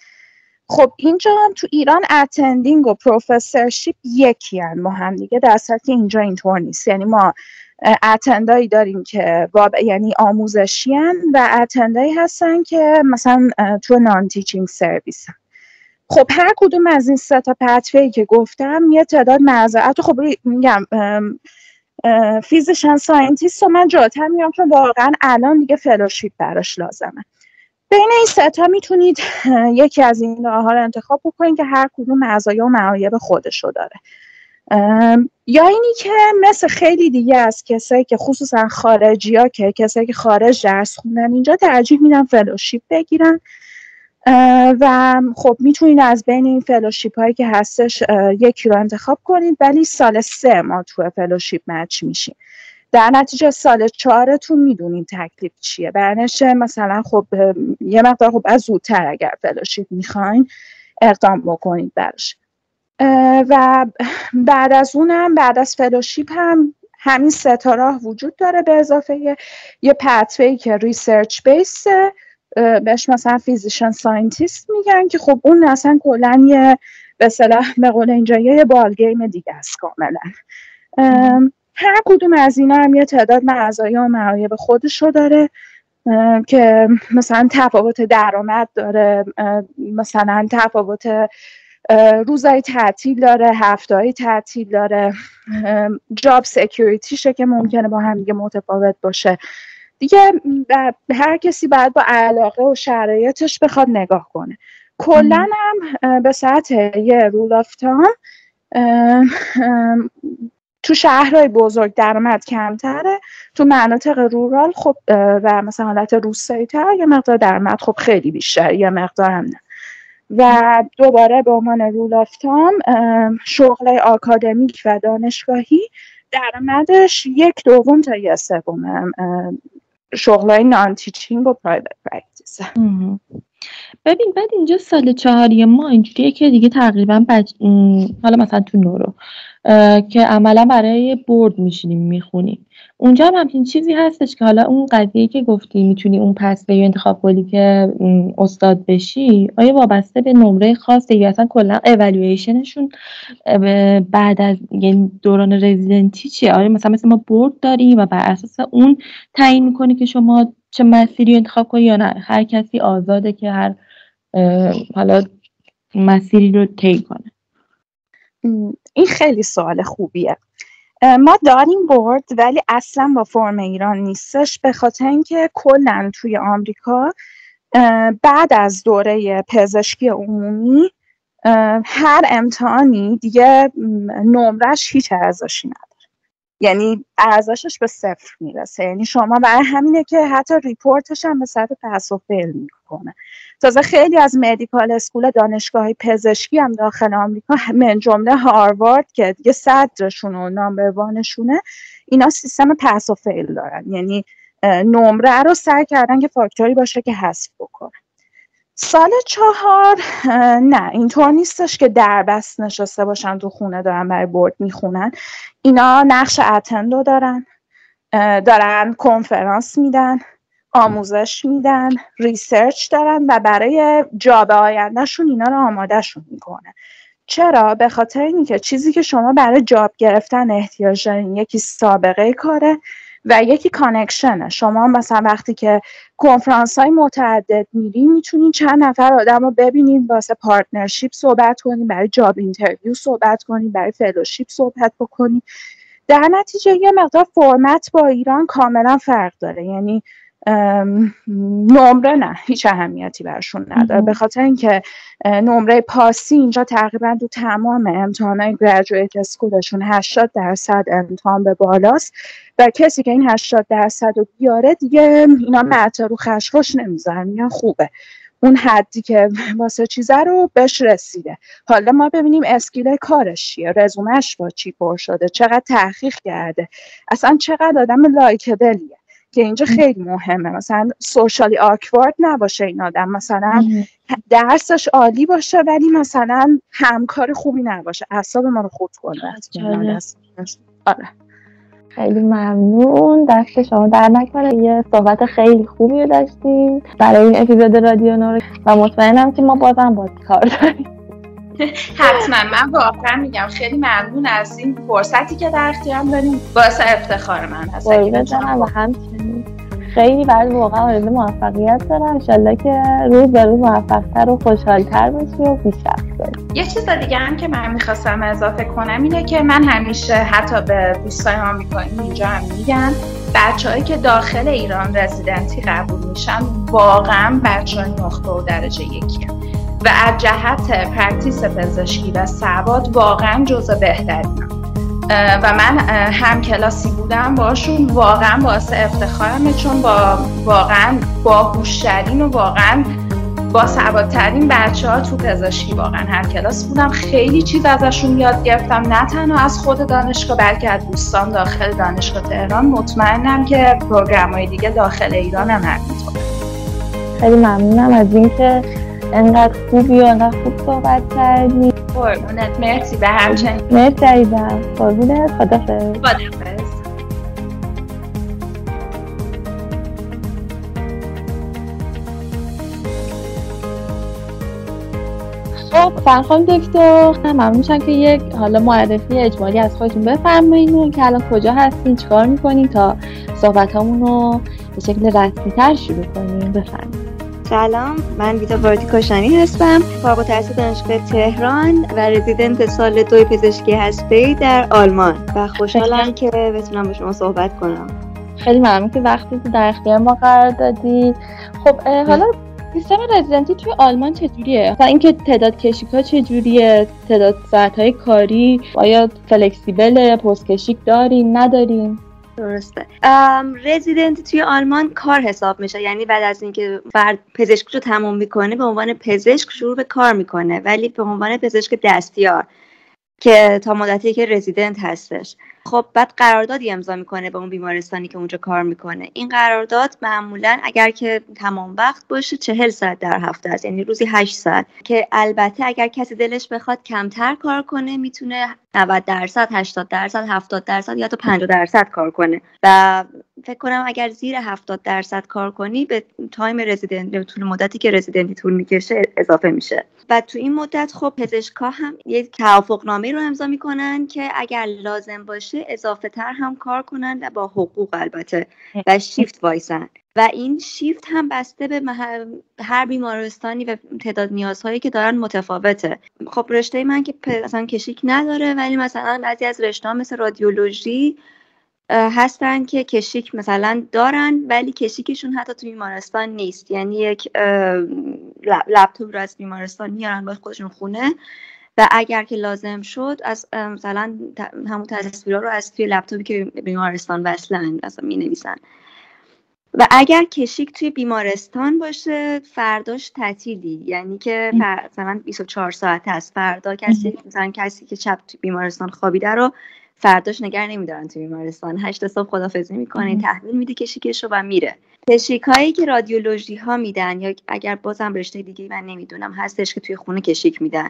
خب اینجا هم تو ایران اتندینگ و پروفسورشیپ یکی هن ما هم دیگه، در صورتی که اینجا اینطور نیست، یعنی ما اتندایی داریم که واب... یعنی آموزشی هن و اتندایی هستن که مثلا تو نان تیچینگ سرویس هن. خب هر کدوم از این سه تا پتوهی که گفتم یه تعداد معذرت، خب میگم فیزیشن ساینتیست رو من جاتم میام چون واقعا الان دیگه فلوشیپ براش لازمه. بین این سه تا میتونید یکی از این راه‌ها رو انتخاب بکنید که هر کدوم مزایا و معایب خودش رو داره. یا اینی که مثل خیلی دیگه از کسایی که خصوصا خارجی‌ها که کسایی که خارج درس خوندن اینجا ترجیح میدن فلوشیپ بگیرن و خب میتونید از بین این فلوشیپ هایی که هستش یکی رو انتخاب کنید، ولی سال سه ما تو فلوشیپ مچ میشیم. در نتیجه سال چهارتون میدونید تکلیف چیه، برنشه مثلا خب یه مقدار خب از زودتر اگر فلوشیپ میخواین اقدام بکنید برش. و بعد از اونم بعد از فلوشیپ هم همین سه تا راه وجود داره به اضافه یه, یه پتوهی که ریسرچ بیسه بهش مثلا فیزیشن ساینتیست میگن که خب اون اصلا کلن یه به صلاح به قول اینجا یه بالگیم دیگه است کاملا. هر کدوم از اینا هم یه تعداد مزایا و معایب خودش رو داره که مثلا تفاوت درآمد داره، مثلا تفاوت روزهای تعطیل داره، هفته‌های تعطیل داره، جاب سکیوریتیشه که ممکنه با هم دیگه متفاوت باشه دیگه. هر کسی باید با علاقه و شرایطش بخواد نگاه کنه. کلن هم به سطح یه رول آف تام تو شهرهای بزرگ درآمد کمتره، تو مناطق رورال خب و مثلا حالت روستایی تر یه مقدار درآمد خب خیلی بیشتر، یه مقدار هم نه. و دوباره به عنوان رول آف تام شغل آکادمیک و دانشگاهی درآمدش یک دوم تا یک سوم شغلای نان تیچینگ و پرایوت پرکتیس. ببین بعد اینجا سال چهاری ما اینجوریه که دیگه تقریبا بج... حالا مثلا تو نورو که عملا برای بورد میشینیم میخونیم. اونجا هم همچین چیزی هستش که حالا اون قضیه که گفتی میتونی اون پسوهی رو انتخاب کنی که استاد بشی، آیا وابسته به نمره خاصه یا اصلا کلا اوالویشنشون بعد از یعنی دوران رزیدنتی چیه؟ آیا مثلا مثلا ما بورد داریم و بر اساس اون تعیین میکنی که شما چه مسیری انتخاب کنی یا نه؟ هر کسی آزاده که هر حالا مسیری رو طی کنه. این خیلی سوال خوبیه. ما داریم بورد ولی اصلا با فرم ایران نیستش، به خاطر اینکه کلا توی آمریکا بعد از دوره پزشکی عمومی هر امتحانی دیگه نمرش هیچ ارزشی نداره، یعنی ارزشش به صفر میرسه، یعنی شما برای همینه که حتی ریپورتش هم به سطح پس و فیل میکنه. تازه خیلی از مدیکال اسکول دانشگاهی پزشکی هم داخل آمریکا، من جمله هاروارد که دیگه صدرشون و نمبر وانشونه، اینا سیستم پس و فیل دارن، یعنی نمره رو سعی کردن که فاکتوری باشه که حذف بکنه. سال چهار نه، اینطور نیستش که دربست نشسته باشن تو خونه دارن برای بورد میخونن، اینا نقش اتندو دارن، دارن کنفرانس میدن، آموزش میدن، ریسرچ دارن و برای جاب آیندهشون اینا رو آمادهشون میکنه. چرا؟ به خاطر اینکه چیزی که شما برای جاب گرفتن احتیاج دارین یکی سابقه کاره و یکی کانکشنه. شما مثلا وقتی که کنفرانس های متعدد میرین میتونین چند نفر آدم رو ببینین، واسه پارتنرشیپ صحبت کنین، برای جاب اینترویو صحبت کنین، برای فلوشیپ صحبت بکنین. در نتیجه یه مقدار فرمت با ایران کاملا فرق داره، یعنی نمره نه، هیچ اهمیتی برشون نداره، به خاطر اینکه نمره پاسی اینجا تقریبا تو تمام امتحانای گریجویت اسکولشون هشتاد درصد امتحان به بالاست و کسی که این هشتاد درصد رو بیاره دیگه اینا معطا رو خشخوش نمیذارن، میگن خوبه، اون حدی که واسه چیزه رو بهش رسیده. حالا ما ببینیم اسکیل کارش چیه، رزومش با چی پر شده، چقدر تحقیق کرده، اصلا چقدر آدم لایکبلیه که اینجا خیلی مهمه. مثلا سوشالی آکوارد نباشه این آدم، مثلا درسش عالی باشه ولی مثلا همکار خوبی نباشه، اعصاب ما رو خورد کنه. آره خیلی ممنون، دست شما در نکنه. یه صحبت خیلی خوبی رو داشتیم برای این اپیزود رادیو نور و مطمئنم که ما بازم باز کار داریم. حتما، من واقعا میگم خیلی ممنون از این فرصتی که در اختیارم داریم، باعث افتخار من هست. و همچنین خیلی برای واقعا آرزوی موفقیت دارم، انشالله که روز به روز موفق‌تر و خوشحال‌تر باشی و پیشرفت کنی. یه چیز دیگه هم که من میخواستم اضافه کنم اینه که من همیشه حتی به دوستای آمریکایی اینجا هم میگم بچه‌هایی که داخل ایران رزیدنتی قبول میشن واقعا بچه‌های نخبه و درجه یکی هم. و از جهت پرکتیس پزشکی و سواد واقعا جزو بهترینم و من هم کلاسی بودم باشون، واقعا باعث افتخارمه، چون با واقعا باهوشترین و واقعا با سوادترین بچه ها تو پزشکی واقعا هم کلاس بودم، خیلی چیز ازشون یاد گرفتم، نه تنها از خود دانشگاه بلکه از دوستان داخل دانشگاه تهران. مطمئنم که پروگرام‌های دیگه داخل ایران هم همینطوره. خیلی ممنونم از اینکه انقدر خوبی و انقدر خوب صحبت کردی. قربونت، مرسی. به همچنین مرسی عزیزم، قربونت، خدافظ. خدافظ. خب فرخام دکتر، ممنون شدم که یک حالا معرفی اجمالی از خودتون بفرمایید که الان کجا هستین، چیکار میکنین تا صحبتامون رو به شکل رسمی‌تر شروع کنیم. بفرمایید. سلام، من بتابارتکوشانی هستم، فارغ التحصیل دانشگاه تهران و رزیدنت سال دوم پزشکی هسته‌ای در آلمان و خوشحالم که بتونم با شما صحبت کنم. خیلی ممنون که وقتی تو در اختیار ما قرار دادی. خب حالا سیستم رزیدنتی توی آلمان چجوریه؟ مثلا اینکه تعداد کشیک‌ها چجوریه؟ تعداد ساعت‌های کاری آیا فلکسیبل، پست کشیک دارین، ندارین؟ درسته. رزیدنتی توی آلمان کار حساب میشه، یعنی بعد از اینکه فرد پزشکی رو تموم میکنه به عنوان پزشک شروع به کار میکنه، ولی به عنوان پزشک دستیار. که تا مدتی که رزیدنت هستش. خب بعد قراردادی امضا میکنه با اون بیمارستانی که اونجا کار میکنه. این قرارداد معمولا اگر که تمام وقت باشه چهل ساعت در هفته است، یعنی روزی هشت ساعت، که البته اگر کسی دلش بخواد کمتر کار کنه میتونه نود درصد، هشتاد درصد، هفتاد درصد یا تا پنجاه درصد کار کنه. و فکر کنم اگر زیر هفتاد درصد کار کنی به تایم رزیدنت، طول مدتی که رزیدنتی طول میکشه اضافه میشه. و تو این مدت خب پزشکا هم یک توافقنامه رو امضا میکنن که اگر لازم باشه اضافه تر هم کار کنن و با حقوق البته، و شیفت وایسن. و این شیفت هم بسته به مح... هر بیمارستانی و تعداد نیازهایی که دارن متفاوته. خب رشته من که اصلا کشیک نداره، ولی مثلا بعضی از رشته‌ها مثل رادیولوژی هستن که کشیک مثلا دارن ولی کشیکشون حتی تو بیمارستان نیست، یعنی یک لپتاپ رو از بیمارستان میارن با خودشون خونه و اگر که لازم شد از مثلا همون تصویرها رو از توی لپتاپی که بیمارستان وصلن مثلا مینویسن. و اگر کشیک توی بیمارستان باشه فرداش تعطیلی، یعنی که مثلا بیست و چهار ساعت هست. فردا کسی مثلا کسی که شب توی بیمارستان خوابیده رو فرداش نگه نمیدارن توی بیمارستان، هشت صبح خدافظی میکنه، تحویل میده کشیکش رو و میره. کشیکایی که رادیولوژی ها میدن یا اگر بازم رشته دیگه من نمیدونم هستش که توی خونه کشیک میدن،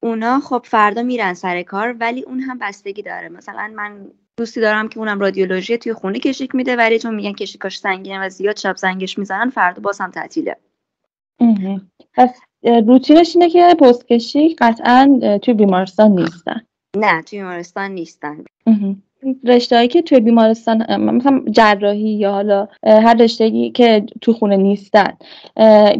اونا خب فردا میرن سر کار، ولی اون هم بستگی داره. مثلا من دوستی دارم که اونم رادیولوژی توی خونه کشیک میده، ولی چون میگن کشیکاش سنگینه و زیاد شب زنگش میزنن فردا باز هم تعطیله. پس روتینش اینه که پست کشیک قطعاً توی بیمارستان نیستن. نه توی بیمارستان نیستن. رشته‌ای که توی بیمارستان مثلا جراحی یا حالا هر رشته‌ای که تو خونه نیستن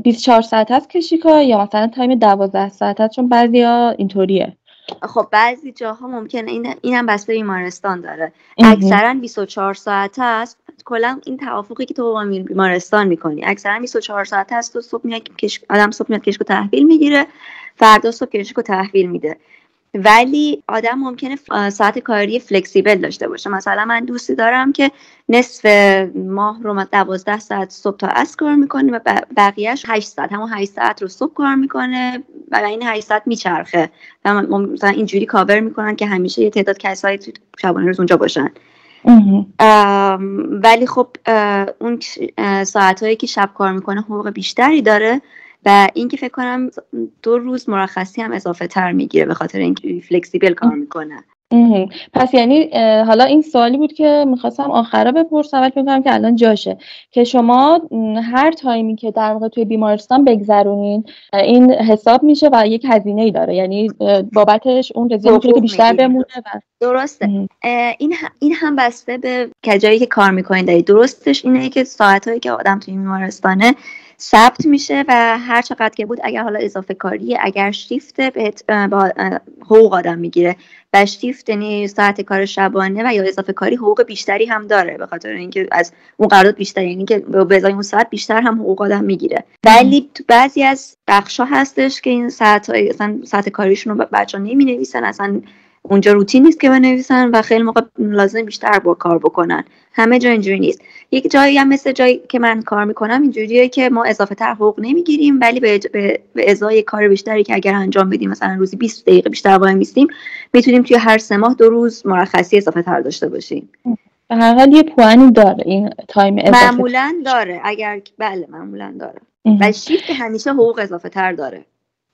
بیست و چهار ساعت هست کشیکا یا مثلا تایم دوازده ساعت هست، چون بعضیا اینطوریه. خب بعضی جاها ممکنه این اینم بسته بیمارستان داره. اکثرا بیست و چهار ساعت است. کلا این توافقی که تو با بیمارستان میکنی اکثرا بیست و چهار ساعت است. تو صبح میاد آدم صبح میاد کشیکو تحویل میگیره، فردا صبح کشیکو تحویل میده. ولی آدم ممکنه ساعت کاری فلکسیبل داشته باشه. مثلا من دوستی دارم که نصف ماه رو دوازده ساعت صبح تا عصر کار میکنه و بقیهش هشت ساعت، همون هشت ساعت رو صبح کار میکنه و این هشت ساعت میچرخه و مثلا اینجوری کاور میکنن که همیشه یه تعداد کسایی تو شبانه روز اونجا باشن. ولی خب اون ساعتهایی که شب کار میکنه حقوق بیشتری داره و این که فکر کنم دو روز مرخصی هم اضافه تر میگیره به خاطر اینکه فلکسیبل کار میکنه. پس یعنی حالا این سوالی بود که میخواستم آخرا بپرسم ولی میگم که الان جاشه که شما هر تایمی که در واقع توی بیمارستان بگذرونین این حساب میشه و یک هزینه ای داره، یعنی بابتش اون رزیدنت که بیشتر بمونه و... درسته. این این هم بسته به کجایی که کار میکنین داری. درستش اینه که ساعتایی که آدم توی بیمارستانه ثبت میشه و هر چقدر که بود، اگر حالا اضافه کاریه، اگر شیفته، با حقوق آدم میگیره و شیفت یعنی ساعت کار شبانه و یا اضافه کاری حقوق بیشتری هم داره به خاطر اینکه از اون قرارداد بیشتر، یعنی که به ازای اون ساعت بیشتر هم حقوق آدم میگیره. ولی تو بعضی از بخشا هستش که این ساعت اصلا ساعت کاریشون رو بچا نمینویسن، اصلا اونجا روتین نیست که بنویسن و خیلی موقع لازم بیشتر با کار بکنن. همه جا اینجوری نیست. یک جایی هم مثل جایی که من کار میکنم اینجوریه که ما اضافه تر حقوق نمیگیریم، ولی به, به،, به ازای کار بیشتری که اگر انجام بدیم مثلا روزی بیست دقیقه بیشتر وای میستیم میتونیم توی هر سه ماه دو روز مرخصی اضافه تر داشته باشیم. به هر حال یه پوانی داره این تایم اضافه. معمولا داره. اگر بله معمولا داره. و شیفت همیشه حقوق اضافه تر داره.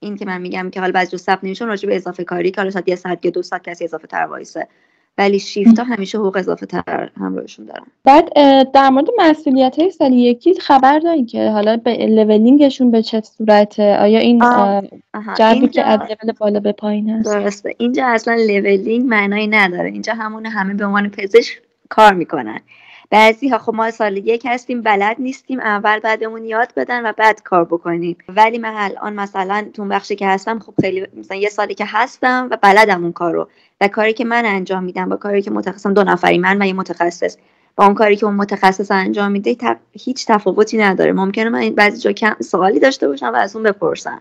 این که من میگم که حالا بعضی ثبت نمیشون راجع به اضافه کاری که حالا شاید یه ساعت یا دو ساعت کسی اضافه تر وایسه، ولی شیفت ها همیشه حقوق اضافه تر همراهشون دارن. بعد در مورد مسئولیت های سال یکی خبر داری که حالا به لولینگشون به چه صورته؟ آیا این جدی که از لول بالا به پایین هست؟ درسته. اینجا اصلا لولینگ معنی نداره. اینجا همون همه به عنوان پزشک کار میکنن. بعضی ها خب ما سال یک هستیم بلد نیستیم، اول بعدمون یاد بدن و بعد کار بکنیم. ولی من الان مثلا تو بخشی که هستم خب خیلی مثلا یه سالی که هستم و بلدم اون کارو و کاری که من انجام میدم با کاری که متخصصم دو نفری من و یه متخصص با اون کاری که اون متخصص انجام میده تف... هیچ تفاوتی نداره. ممکنه من بعضی جا کم سوالی داشته باشم و از اون بپرسم،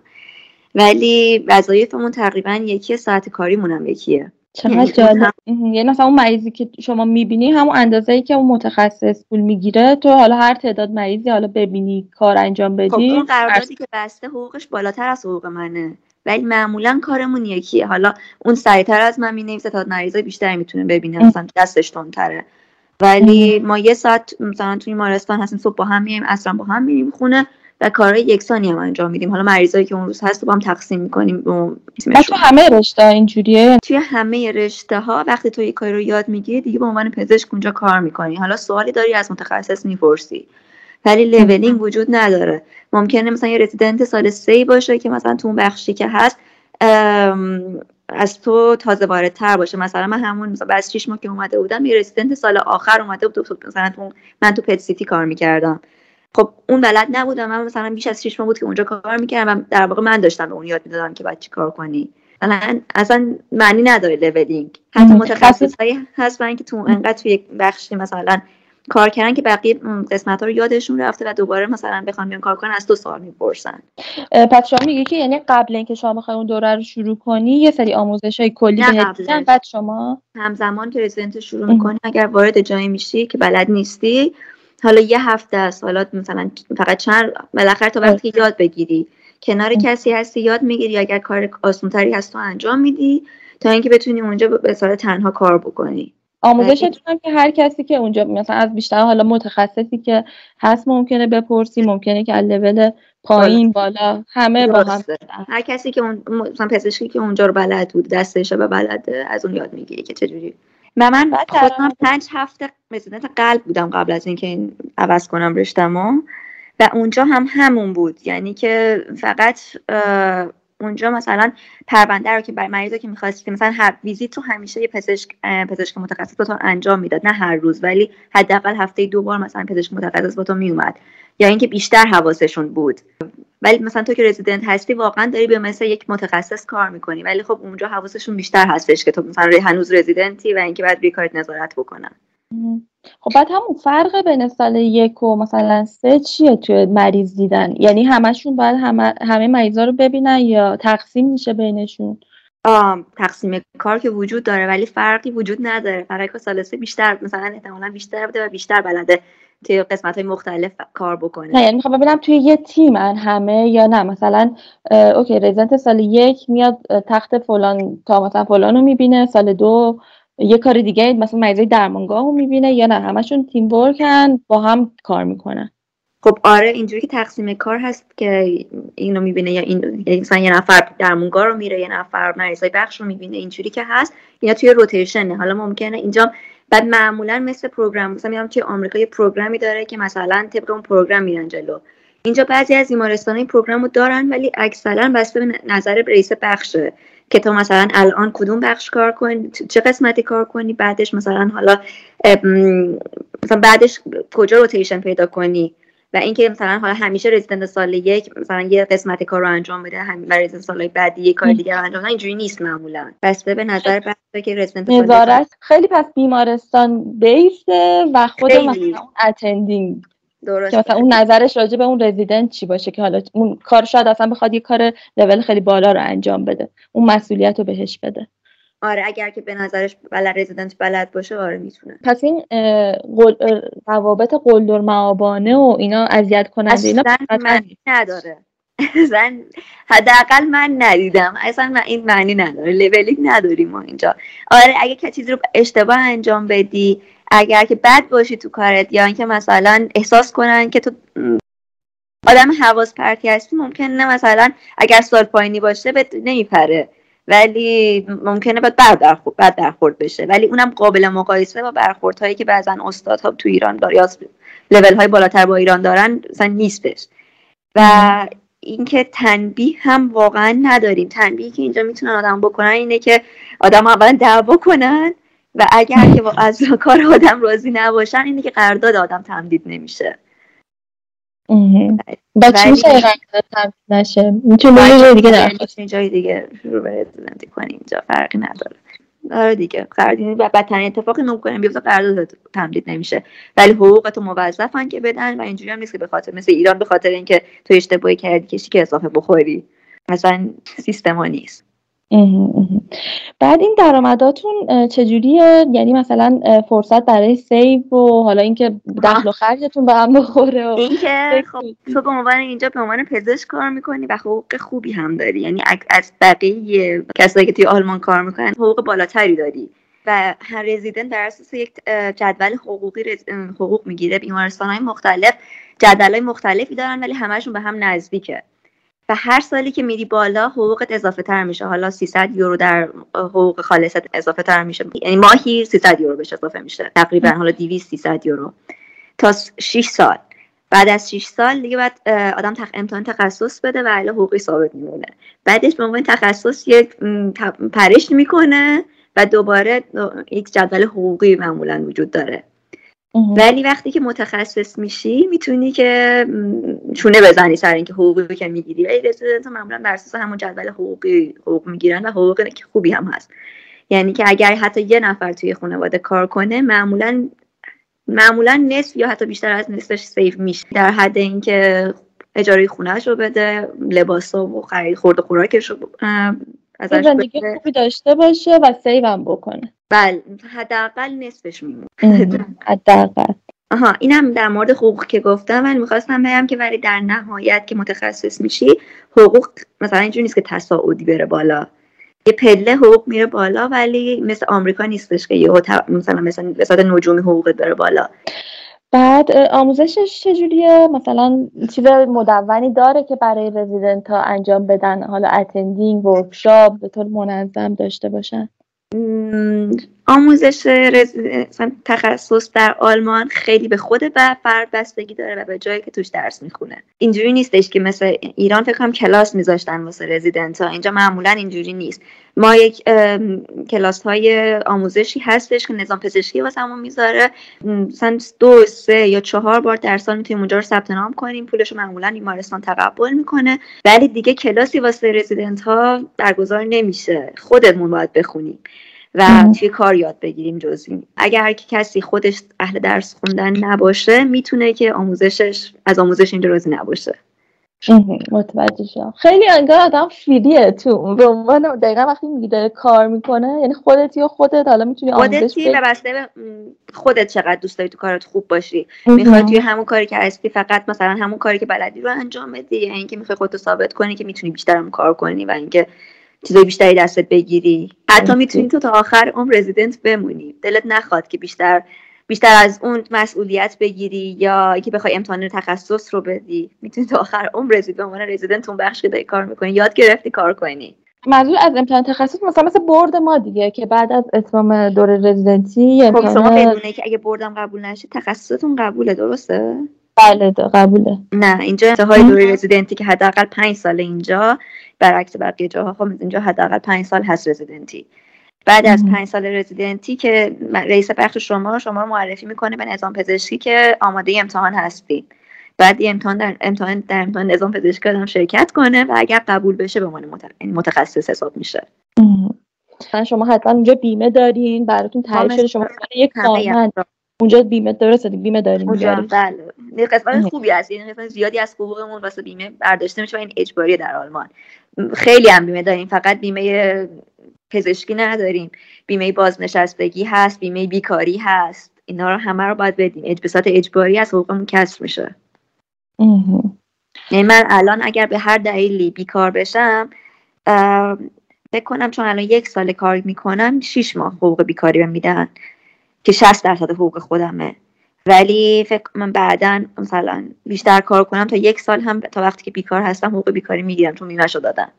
ولی وظایفمون تقریبا یکیه، ساعت کاریمون هم یکیه. چقدر جالب. یعنی مثلا اون مریضی که شما میبینی همون اندازه‌ای که اون متخصص پول میگیره، تو حالا هر تعداد مریضی حالا ببینی کار انجام بدی. خب اون قراردادی که بسته حقوقش بالاتر از حقوق منه ولی معمولا کارمون یکیه. حالا اون سریعتر از من مینویسه تا مریضای بیشتری میتونه ببینه، مثلا دستش تندتره، ولی ما یه ساعت مثلا توی بیمارستان هستیم، صبح با هم میایم، عصرا با هم میریم خونه و کارهای یکسانی هم انجام میدیم. حالا مریضایی که اون روز هست رو با هم تقسیم میکنیم. تو همه رشته اینجوریه؟ توی همه رشته ها وقتی تو یه کاری رو یاد میگیری دیگه به عنوان پزشک اونجا کار میکنی. حالا سوالی داری از متخصص میپرسی، ولی لیولینگ وجود نداره. ممکنه مثلا یه رزیدنت سال سه باشه که مثلا تو اون بخشی که هست از تو تازه واردتر باشه. مثلا من همون مثلا بعد شش ماه که اومده بودم یه رزیدنت سال آخر اومده بود، مثلا تو من تو پت سیتی کار میکردم. خب اون بلد نبودم، من مثلا بیش از شش ماه بود که اونجا کار میکردم و در واقع من داشتم به اون یاد میدادم که باید چی کار کنی. الان اصلا معنی نداره لیولینگ. حتی متخصصایی هستن که تو انقدر تو یک بخشی مثلا کار کردن که بقیه قسمت‌ها رو یادشون رفته و دوباره مثلا بخوام بیان کار کنن از تو سوال می‌پرسن. پس شما میگی که یعنی قبل اینکه شما بخوای اون دوره رو شروع کنی یه سری آموزش‌های کلی بهت میدن، بعد شما همزمان که رزیدنت شروع می‌کنی اگر وارد جایی میشی که بلد نیستی، حالا یه هفته است، حالا مثلا فقط چند، بالاخره تا وقتی یاد بگیری کنار کسی هستی یاد می‌گیری، اگر کار آسان‌تری هست تو انجام میدی تا اینکه بتونی اونجا به صورت تنها کار بکنی. آموزشتون هم که هر کسی که اونجا مثلا از بیشتر حالا متخصصی که هست ممکنه بپرسی، ممکنه که از لول پایین بالا همه با هم، هر کسی که اون مثلا پزشکی که اونجا رو بلد بود دستش به بلده از اون یاد میگیره که چجوری. و من خودم پنج هفته رزیدنت قلب بودم قبل از اینکه این عوض کنم رشتمو و اونجا هم همون بود، یعنی که فقط اونجا مثلا پرونده رو که برای مریضا که می‌خواستی مثلا هر ویزیت رو همیشه یه پزشک پزشک متخصص با تو انجام میداد، نه هر روز ولی حداقل هفته دو بار مثلا پزشک متخصص با تو میومد، یا اینکه بیشتر حواسشون بود. ولی مثلا تو که رزیدنت هستی واقعا داری به مثلا یک متخصص کار میکنی، ولی خب اونجا حواسشون بیشتر هستش که تو مثلا هنوز رزیدنتی و اینکه بعد روی کارت نظارت بکنن. خب بعد همون فرق بین سال یک و مثلا سه چیه توی مریض دیدن؟ یعنی همشون باید همه, همه مریضا رو ببینن یا تقسیم میشه بینشون؟ آم، تقسیم کار که وجود داره ولی فرقی وجود نداره. فرق سال سه بیشتر مثلا احتمالا بیشتر بوده و بیشتر بلده توی قسمت‌های مختلف کار بکنه. نه یعنی میخوام ببینم توی یه تیم ان همه یا نه، مثلا اوکی رزیدنت سال یک میاد تخت فلان تا مثلا فلانو میبینه، سال دو یه کار دیگه مثلا مریضای درمانگاهو میبینه، یا نه همشون تیم ورکن با هم کار میکنن؟ خب آره اینجوری که تقسیم کار هست که اینو میبینه یا این مثلا یه نفر درمانگاه رو میره، یه نفر مریضای بخش رو میبینه، اینجوری که هست. اینا توی روتیشنه. حالا ممکنه اینجا بعد معمولا مثل پروگرام، مثلا میگم که آمریکا یه پروگرامی داره که مثلا طبق اون پروگرام میرن جلو. اینجا بعضی از بیمارستانا این پروگرامو دارن ولی اکثرا بسته به نظر رئیس بخشه که تو مثلا الان کدوم بخش کار کنی، چه قسمتی کار کنی، بعدش مثلا حالا مثلا بعدش کجا روتیشن پیدا کنی و اینکه مثلا حالا همیشه رزیدنت سال یک مثلا یه قسمت کار رو انجام بده، همین رزیدنت سال بعدی یه کار دیگه رو انجام بده، اینجوری نیست معمولا. پس به نظر بحثه که رزیدنت سال نظارت خیلی پس بیمارستان بیسه و خود مثلا اتندینگ درست. مثلا اون نظرش راجع به اون رزیدنت چی باشه که حالا اون کار شاید اصلا بخواد یه کار لول خیلی بالا رو انجام بده، اون مسئولیت رو بهش بده. آره اگر که به نظرش بلد رزیدنت بلد باشه آره میتونه. پس این روابط قلدر معابانه و اینا اذیت کننده اینا معنی نداره. زن حداقل من ندیدم. اصلا من این معنی نداره. لیبلینگ نداریم ما اینجا. آره اگه که چیزی رو اشتباه انجام بدی، اگر که بد باشی تو کارت یا اینکه مثلا احساس کنن که تو آدم حواس پرتی هستی، ممکنه مثلا اگر سال پایینی باشه بهت نمیپره ولی ممکنه بعد برخورد بعد برخورد بشه، ولی اونم قابل مقایسه با برخوردهایی که بعضن استادها تو ایران دارن یا لول های بالاتر با ایران دارن مثلا نیستش. و اینکه تنبیه هم واقعا نداریم. تنبیهی که اینجا میتونن آدم بکنن اینه که آدم اولا دعوا کنن و اگر که از کار آدم راضی نباشن اینه که قرارداد آدم تمدید نمیشه. با چی میشه قرارداد تمدید نشه؟ میتونه یه دیگه درخواست جای دیگه شروع به رزیدنت کنیم، اینجا فرقی نداره. آره دیگه قرارداد و بدترین اتفاقی ممکنه بیفته قرارداد تمدید نمیشه، ولی حقوق تو موظفن که بدن و اینجوری هم نیست که به خاطر مثل ایران به خاطر اینکه تو اشتباهی کردی کشی که اضافه بخوری، مثلا سیستما نیست. بعد این درآمداتون چجوریه؟ یعنی مثلا فرصت برای سیو و حالا اینکه دخل و خرجتون به هم بخوره و اینکه خب تو به عنوان اینجا به عنوان پزشک کار میکنی و حقوق خوبی هم داری، یعنی از بقیه کسایی که توی آلمان کار میکنن حقوق بالاتری داری و هر رزیدنت بر اساس یک جدول حقوقی رز... حقوق میگیره. بیمارستان‌های مختلف جدول‌های مختلفی دارن ولی همه‌شون به هم نزدیکه و هر سالی که میری بالا حقوقت اضافه تر میشه. حالا سیصد یورو در حقوق خالصت اضافه تر میشه، یعنی ماهی سیصد یورو بهش اضافه میشه تقریبا، حالا دویست سیصد یورو تا شش سال. بعد از شش سال دیگه بعد آدم تق... امتحان تخصص بده و علاوه حقوقی ثابت میمونه. بعدش به عنوان تخصص یک پرش میکنه و دوباره یک جدول حقوقی معمولا وجود داره. ولی وقتی که متخصص میشی میتونی که چونه بزنی سر اینکه حقوقی که میگیری، ولی رزیدنت ها معمولا بر اساس همون جدول حقوقی حقوق میگیرن و حقوق که خوبی هم هست. یعنی که اگر حتی یه نفر توی خانواده کار کنه معمولا معمولا نصف یا حتی بیشتر از نصفش سیو میشه، در حد اینکه اجاره خونه‌اش رو بده، لباسا و خرید خورد و خوراکش رو ازش بده، خوبی داشته باشه و سیو هم بکنه. بله، حداقل نصفش میمونه. حداقل. آها، اینم در مورد حقوق که گفتم، ولی میخواستم بگم که ولی در نهایت که متخصص میشی حقوق مثلا اینجوری نیست که تصاعدی بره بالا. یه پله حقوق میره بالا ولی مثل آمریکا نیستش که یهو مثلا مثلا وسط نجومی حقوقت بره بالا. بعد آموزشش چجوریه؟ مثلا چیز مدونی داره که برای رزیدنت ها انجام بدن، حالا اتندینگ، ورکشاپ به طور منظم داشته باشن؟ آموزش رز... تخصص در آلمان خیلی به خود و فرد بستگی داره و به جایی که توش درس میخونه. اینجوری نیستش که مثل ایران فکر کنم کلاس میذاشتن واسه رزیدنت ها، اینجا معمولا اینجوری نیست. ما یک کلاس های آموزشی هستش که نظام پزشکی واسه همون میذاره، مثلا دو سه یا چهار بار در سال میتونیم اونجا رو ثبت نام کنیم، پولش رو معمولا بیمارستان تقبل میکنه، ولی دیگه کلاسی واسه رزیدنت ها برگزار نمیشه، خودمون باید بخونیم و توی کار یاد بگیریم جزئی. اگر هر کسی خودش اهل درس خوندن نباشه میتونه که آموزشش از آموزش اینجا راضی نباشه. متوجه شدم. خیلی انگار آدم فیدیه تو به عنوان دقیقا وقتی میگه کار میکنه، یعنی خودتی و خودت حالا میتونی آموزش بدی و بسته خودت چقدر دوست داری تو کارت خوب باشی. میخوای توی همون کاری که هستی فقط مثلا همون کاری که بلدی رو انجام بدی، یا یعنی اینکه میخوای خودت ثابت کنی که میتونی بیشتر هم کار کنی و اینکه چیزای بیشتری دستت بگیری. حتی میتونی تو تا آخر عمر رزیدنت بمونی، دلت نخواد که بیشتر بیشتر از اون مسئولیت بگیری یا اینکه بخوای امتحان تخصص رو بدی. میتونی تا آخر عمر رزیدنت بمونی، رزیدنت اون بخش که داری کار میکنی یاد گرفتی کار کنی. منظور از امتحان تخصص مثلا مثلا برد ما دیگه که بعد از اتمام دوره رزیدنتی امتحان شما بدونه که اگه بردم قبول نشه تخصصتون قبوله، درسته؟ بله قبوله. نه اینجا انتهای دوره رزیدنتی که حداقل پنج سال، اینجا برعکس بقیه جاها، خب اینجا حداقل پنج سال هست رزیدنتی. بعد از پنج سال رزیدنتی که رئیس بخش شما شما رو معرفی میکنه به نظام پزشکی که آماده امتحان هستی. بعد امتحان در امتحان در امتحان نظام پزشکی آدم شرکت کنه و اگر قبول بشه به عنوان متخصص حساب میشه. شما حتما اونجا بیمه دارین، براتون تعریف شده شما یک کارمند اونجا بیمه درسته، بیمه داریم اونجا. بله این قسمت خوبی هست، این قسمت زیادی از حقوقمون واسه بیمه برداشته میشه و این اجباریه در آلمان. خیلی هم بیمه داریم، فقط بیمه پزشکی نداریم، بیمه بازنشستگی هست، بیمه بیکاری هست، اینا رو همه رو باید بدیم. به صورت اجباری از حقوقمون کسر میشه. یعنی من الان اگر به هر دلیلی بیکار بشم فکر کنم چون الان یک سال کار میکنم شش ماه حقوق بیکاری بهم میدن که شصت درصد حقوق خودمه، ولی فکر من بعداً مثلا بیشتر کار کنم تا یک سال هم تا وقتی که بیکار هستم حقوق بیکاری میگیرم چون بیمه‌شو دادم.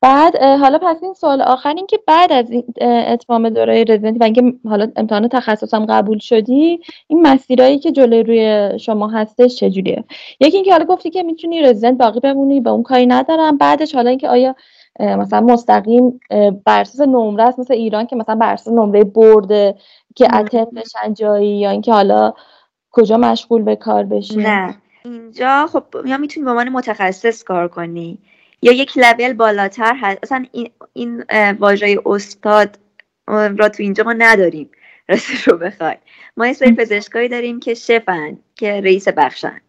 بعد حالا پس این سوال آخر این که بعد از اتمام دوره رزیدنتی و اینکه حالا امتحان تخصصم قبول شدی، این مسیرایی که جلوی روی شما هستش چجوریه؟ یکی اینکه حالا گفتی که میتونی رزیدنت باقی بمونی، با اون کاری ندارم. بعدش حالا اینکه آیا مثلا مستقیم بر اساس نمره است مثل ایران که مثلا بر اساس نمره برده که اتند بشن جایی، یا اینکه حالا کجا مشغول به کار بشی؟ نه اینجا خب یا میتونی به عنوان متخصص کار کنی یا یک لول بالاتر هست. اصلا این این واژه استاد را تو اینجا ما نداریم راستش رو بخوای. ما یه سری پزشکایی داریم که شفن، که رئیس بخشن،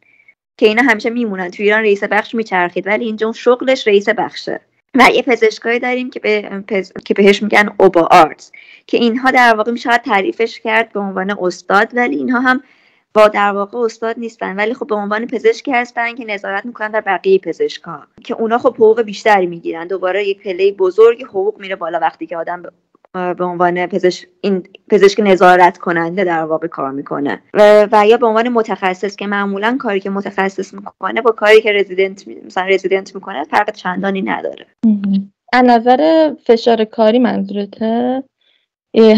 که اینا همیشه میمونن. تو ایران رئیس بخش میچرخید ولی اینجا شغلش رئیس بخشه و یه پزشکایی داریم که به پز... که بهش میگن اوبا آرتس، که اینها در واقع میشه تعریفش کرد به عنوان استاد، ولی اینها هم با در واقع استاد نیستن، ولی خب به عنوان پزشکی هستن که نظارت میکنن بر بقیه پزشکان، که اونا خب حقوق بیشتری میگیرن. دوباره یک پله بزرگ حقوق میره بالا وقتی که آدم به عنوان پزشک این پزشک نظارت کننده در واقع کار میکنه، و, و یا به عنوان متخصص، که معمولا کاری که متخصص میکنه با کاری که رزیدنت مثلا رزیدنت میکنه فرق چندانی نداره. از نظر فشار کاری منظورته؟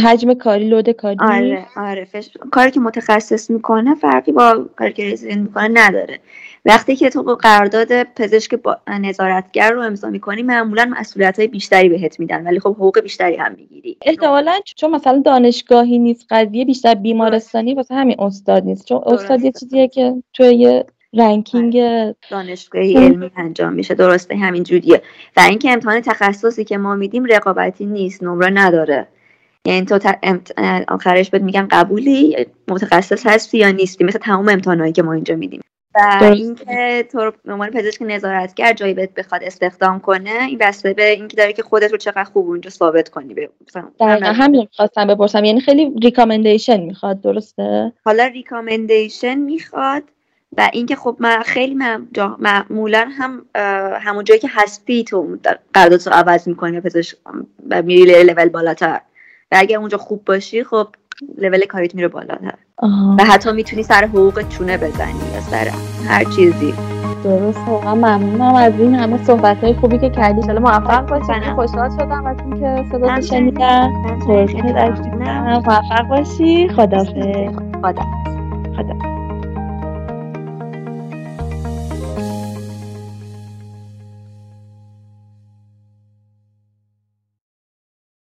حجم کاری، لود کاری؟ آره آره فش... کاری که متخصص میکنه فرقی با کاری که رزیدنت میکنه نداره. وقتی که تو با قرارداد پزشک با... نظارتگر رو امضا میکنی معمولا مسئولیت‌های بیشتری بهت میدن، ولی خب حقوق بیشتری هم میگیری. احتمالاً چون مثلا دانشگاهی نیست قضیه، بیشتر بیمارستانی، واسه همین استاد نیست، چون استاد یه چیزیه که توی یه رنکینگ دانشگاهی علمی انجام میشه. درسته، همین جوریه. و اینکه امتحان تخصصی که ما میدیم رقابتی نیست، نمره نداره. یعنی تو امت... آخرش بهت میگن قبولی، متخصص هستی یا نیستی، مثل تمام امتحانایی که ما اینجا میدیم. و اینکه تو به عنوان پزشک نظارتگر جایی بهت بخواد استخدام کنه، این بسته به اینکه داره که خودت رو چقدر خوب اونجا ثابت کنی. به مثلا همین خواستم بپرسم، یعنی خیلی ریکامندیشن میخواد، درسته؟ حالا ریکامندیشن میخواد و اینکه خب من خیلی معمولا هم همون جایی که هستی تو قراردادت رو عوض می‌کنی، پزشک و میری لول بالاتر. و اگه اونجا خوب باشی خب لول کاریت میره بالاتر و حتی میتونی سر حقوقت چونه بزنی یا سر هر چیزی. درست. واقعا ممنونم از این همه صحبت‌های خوبی که کردی. ان شاءالله موفق باشی. خوشحال شدم از اینکه صدات شنیدم. خیلی خوشحال شدم. موفق باشی. خداحافظ. خدا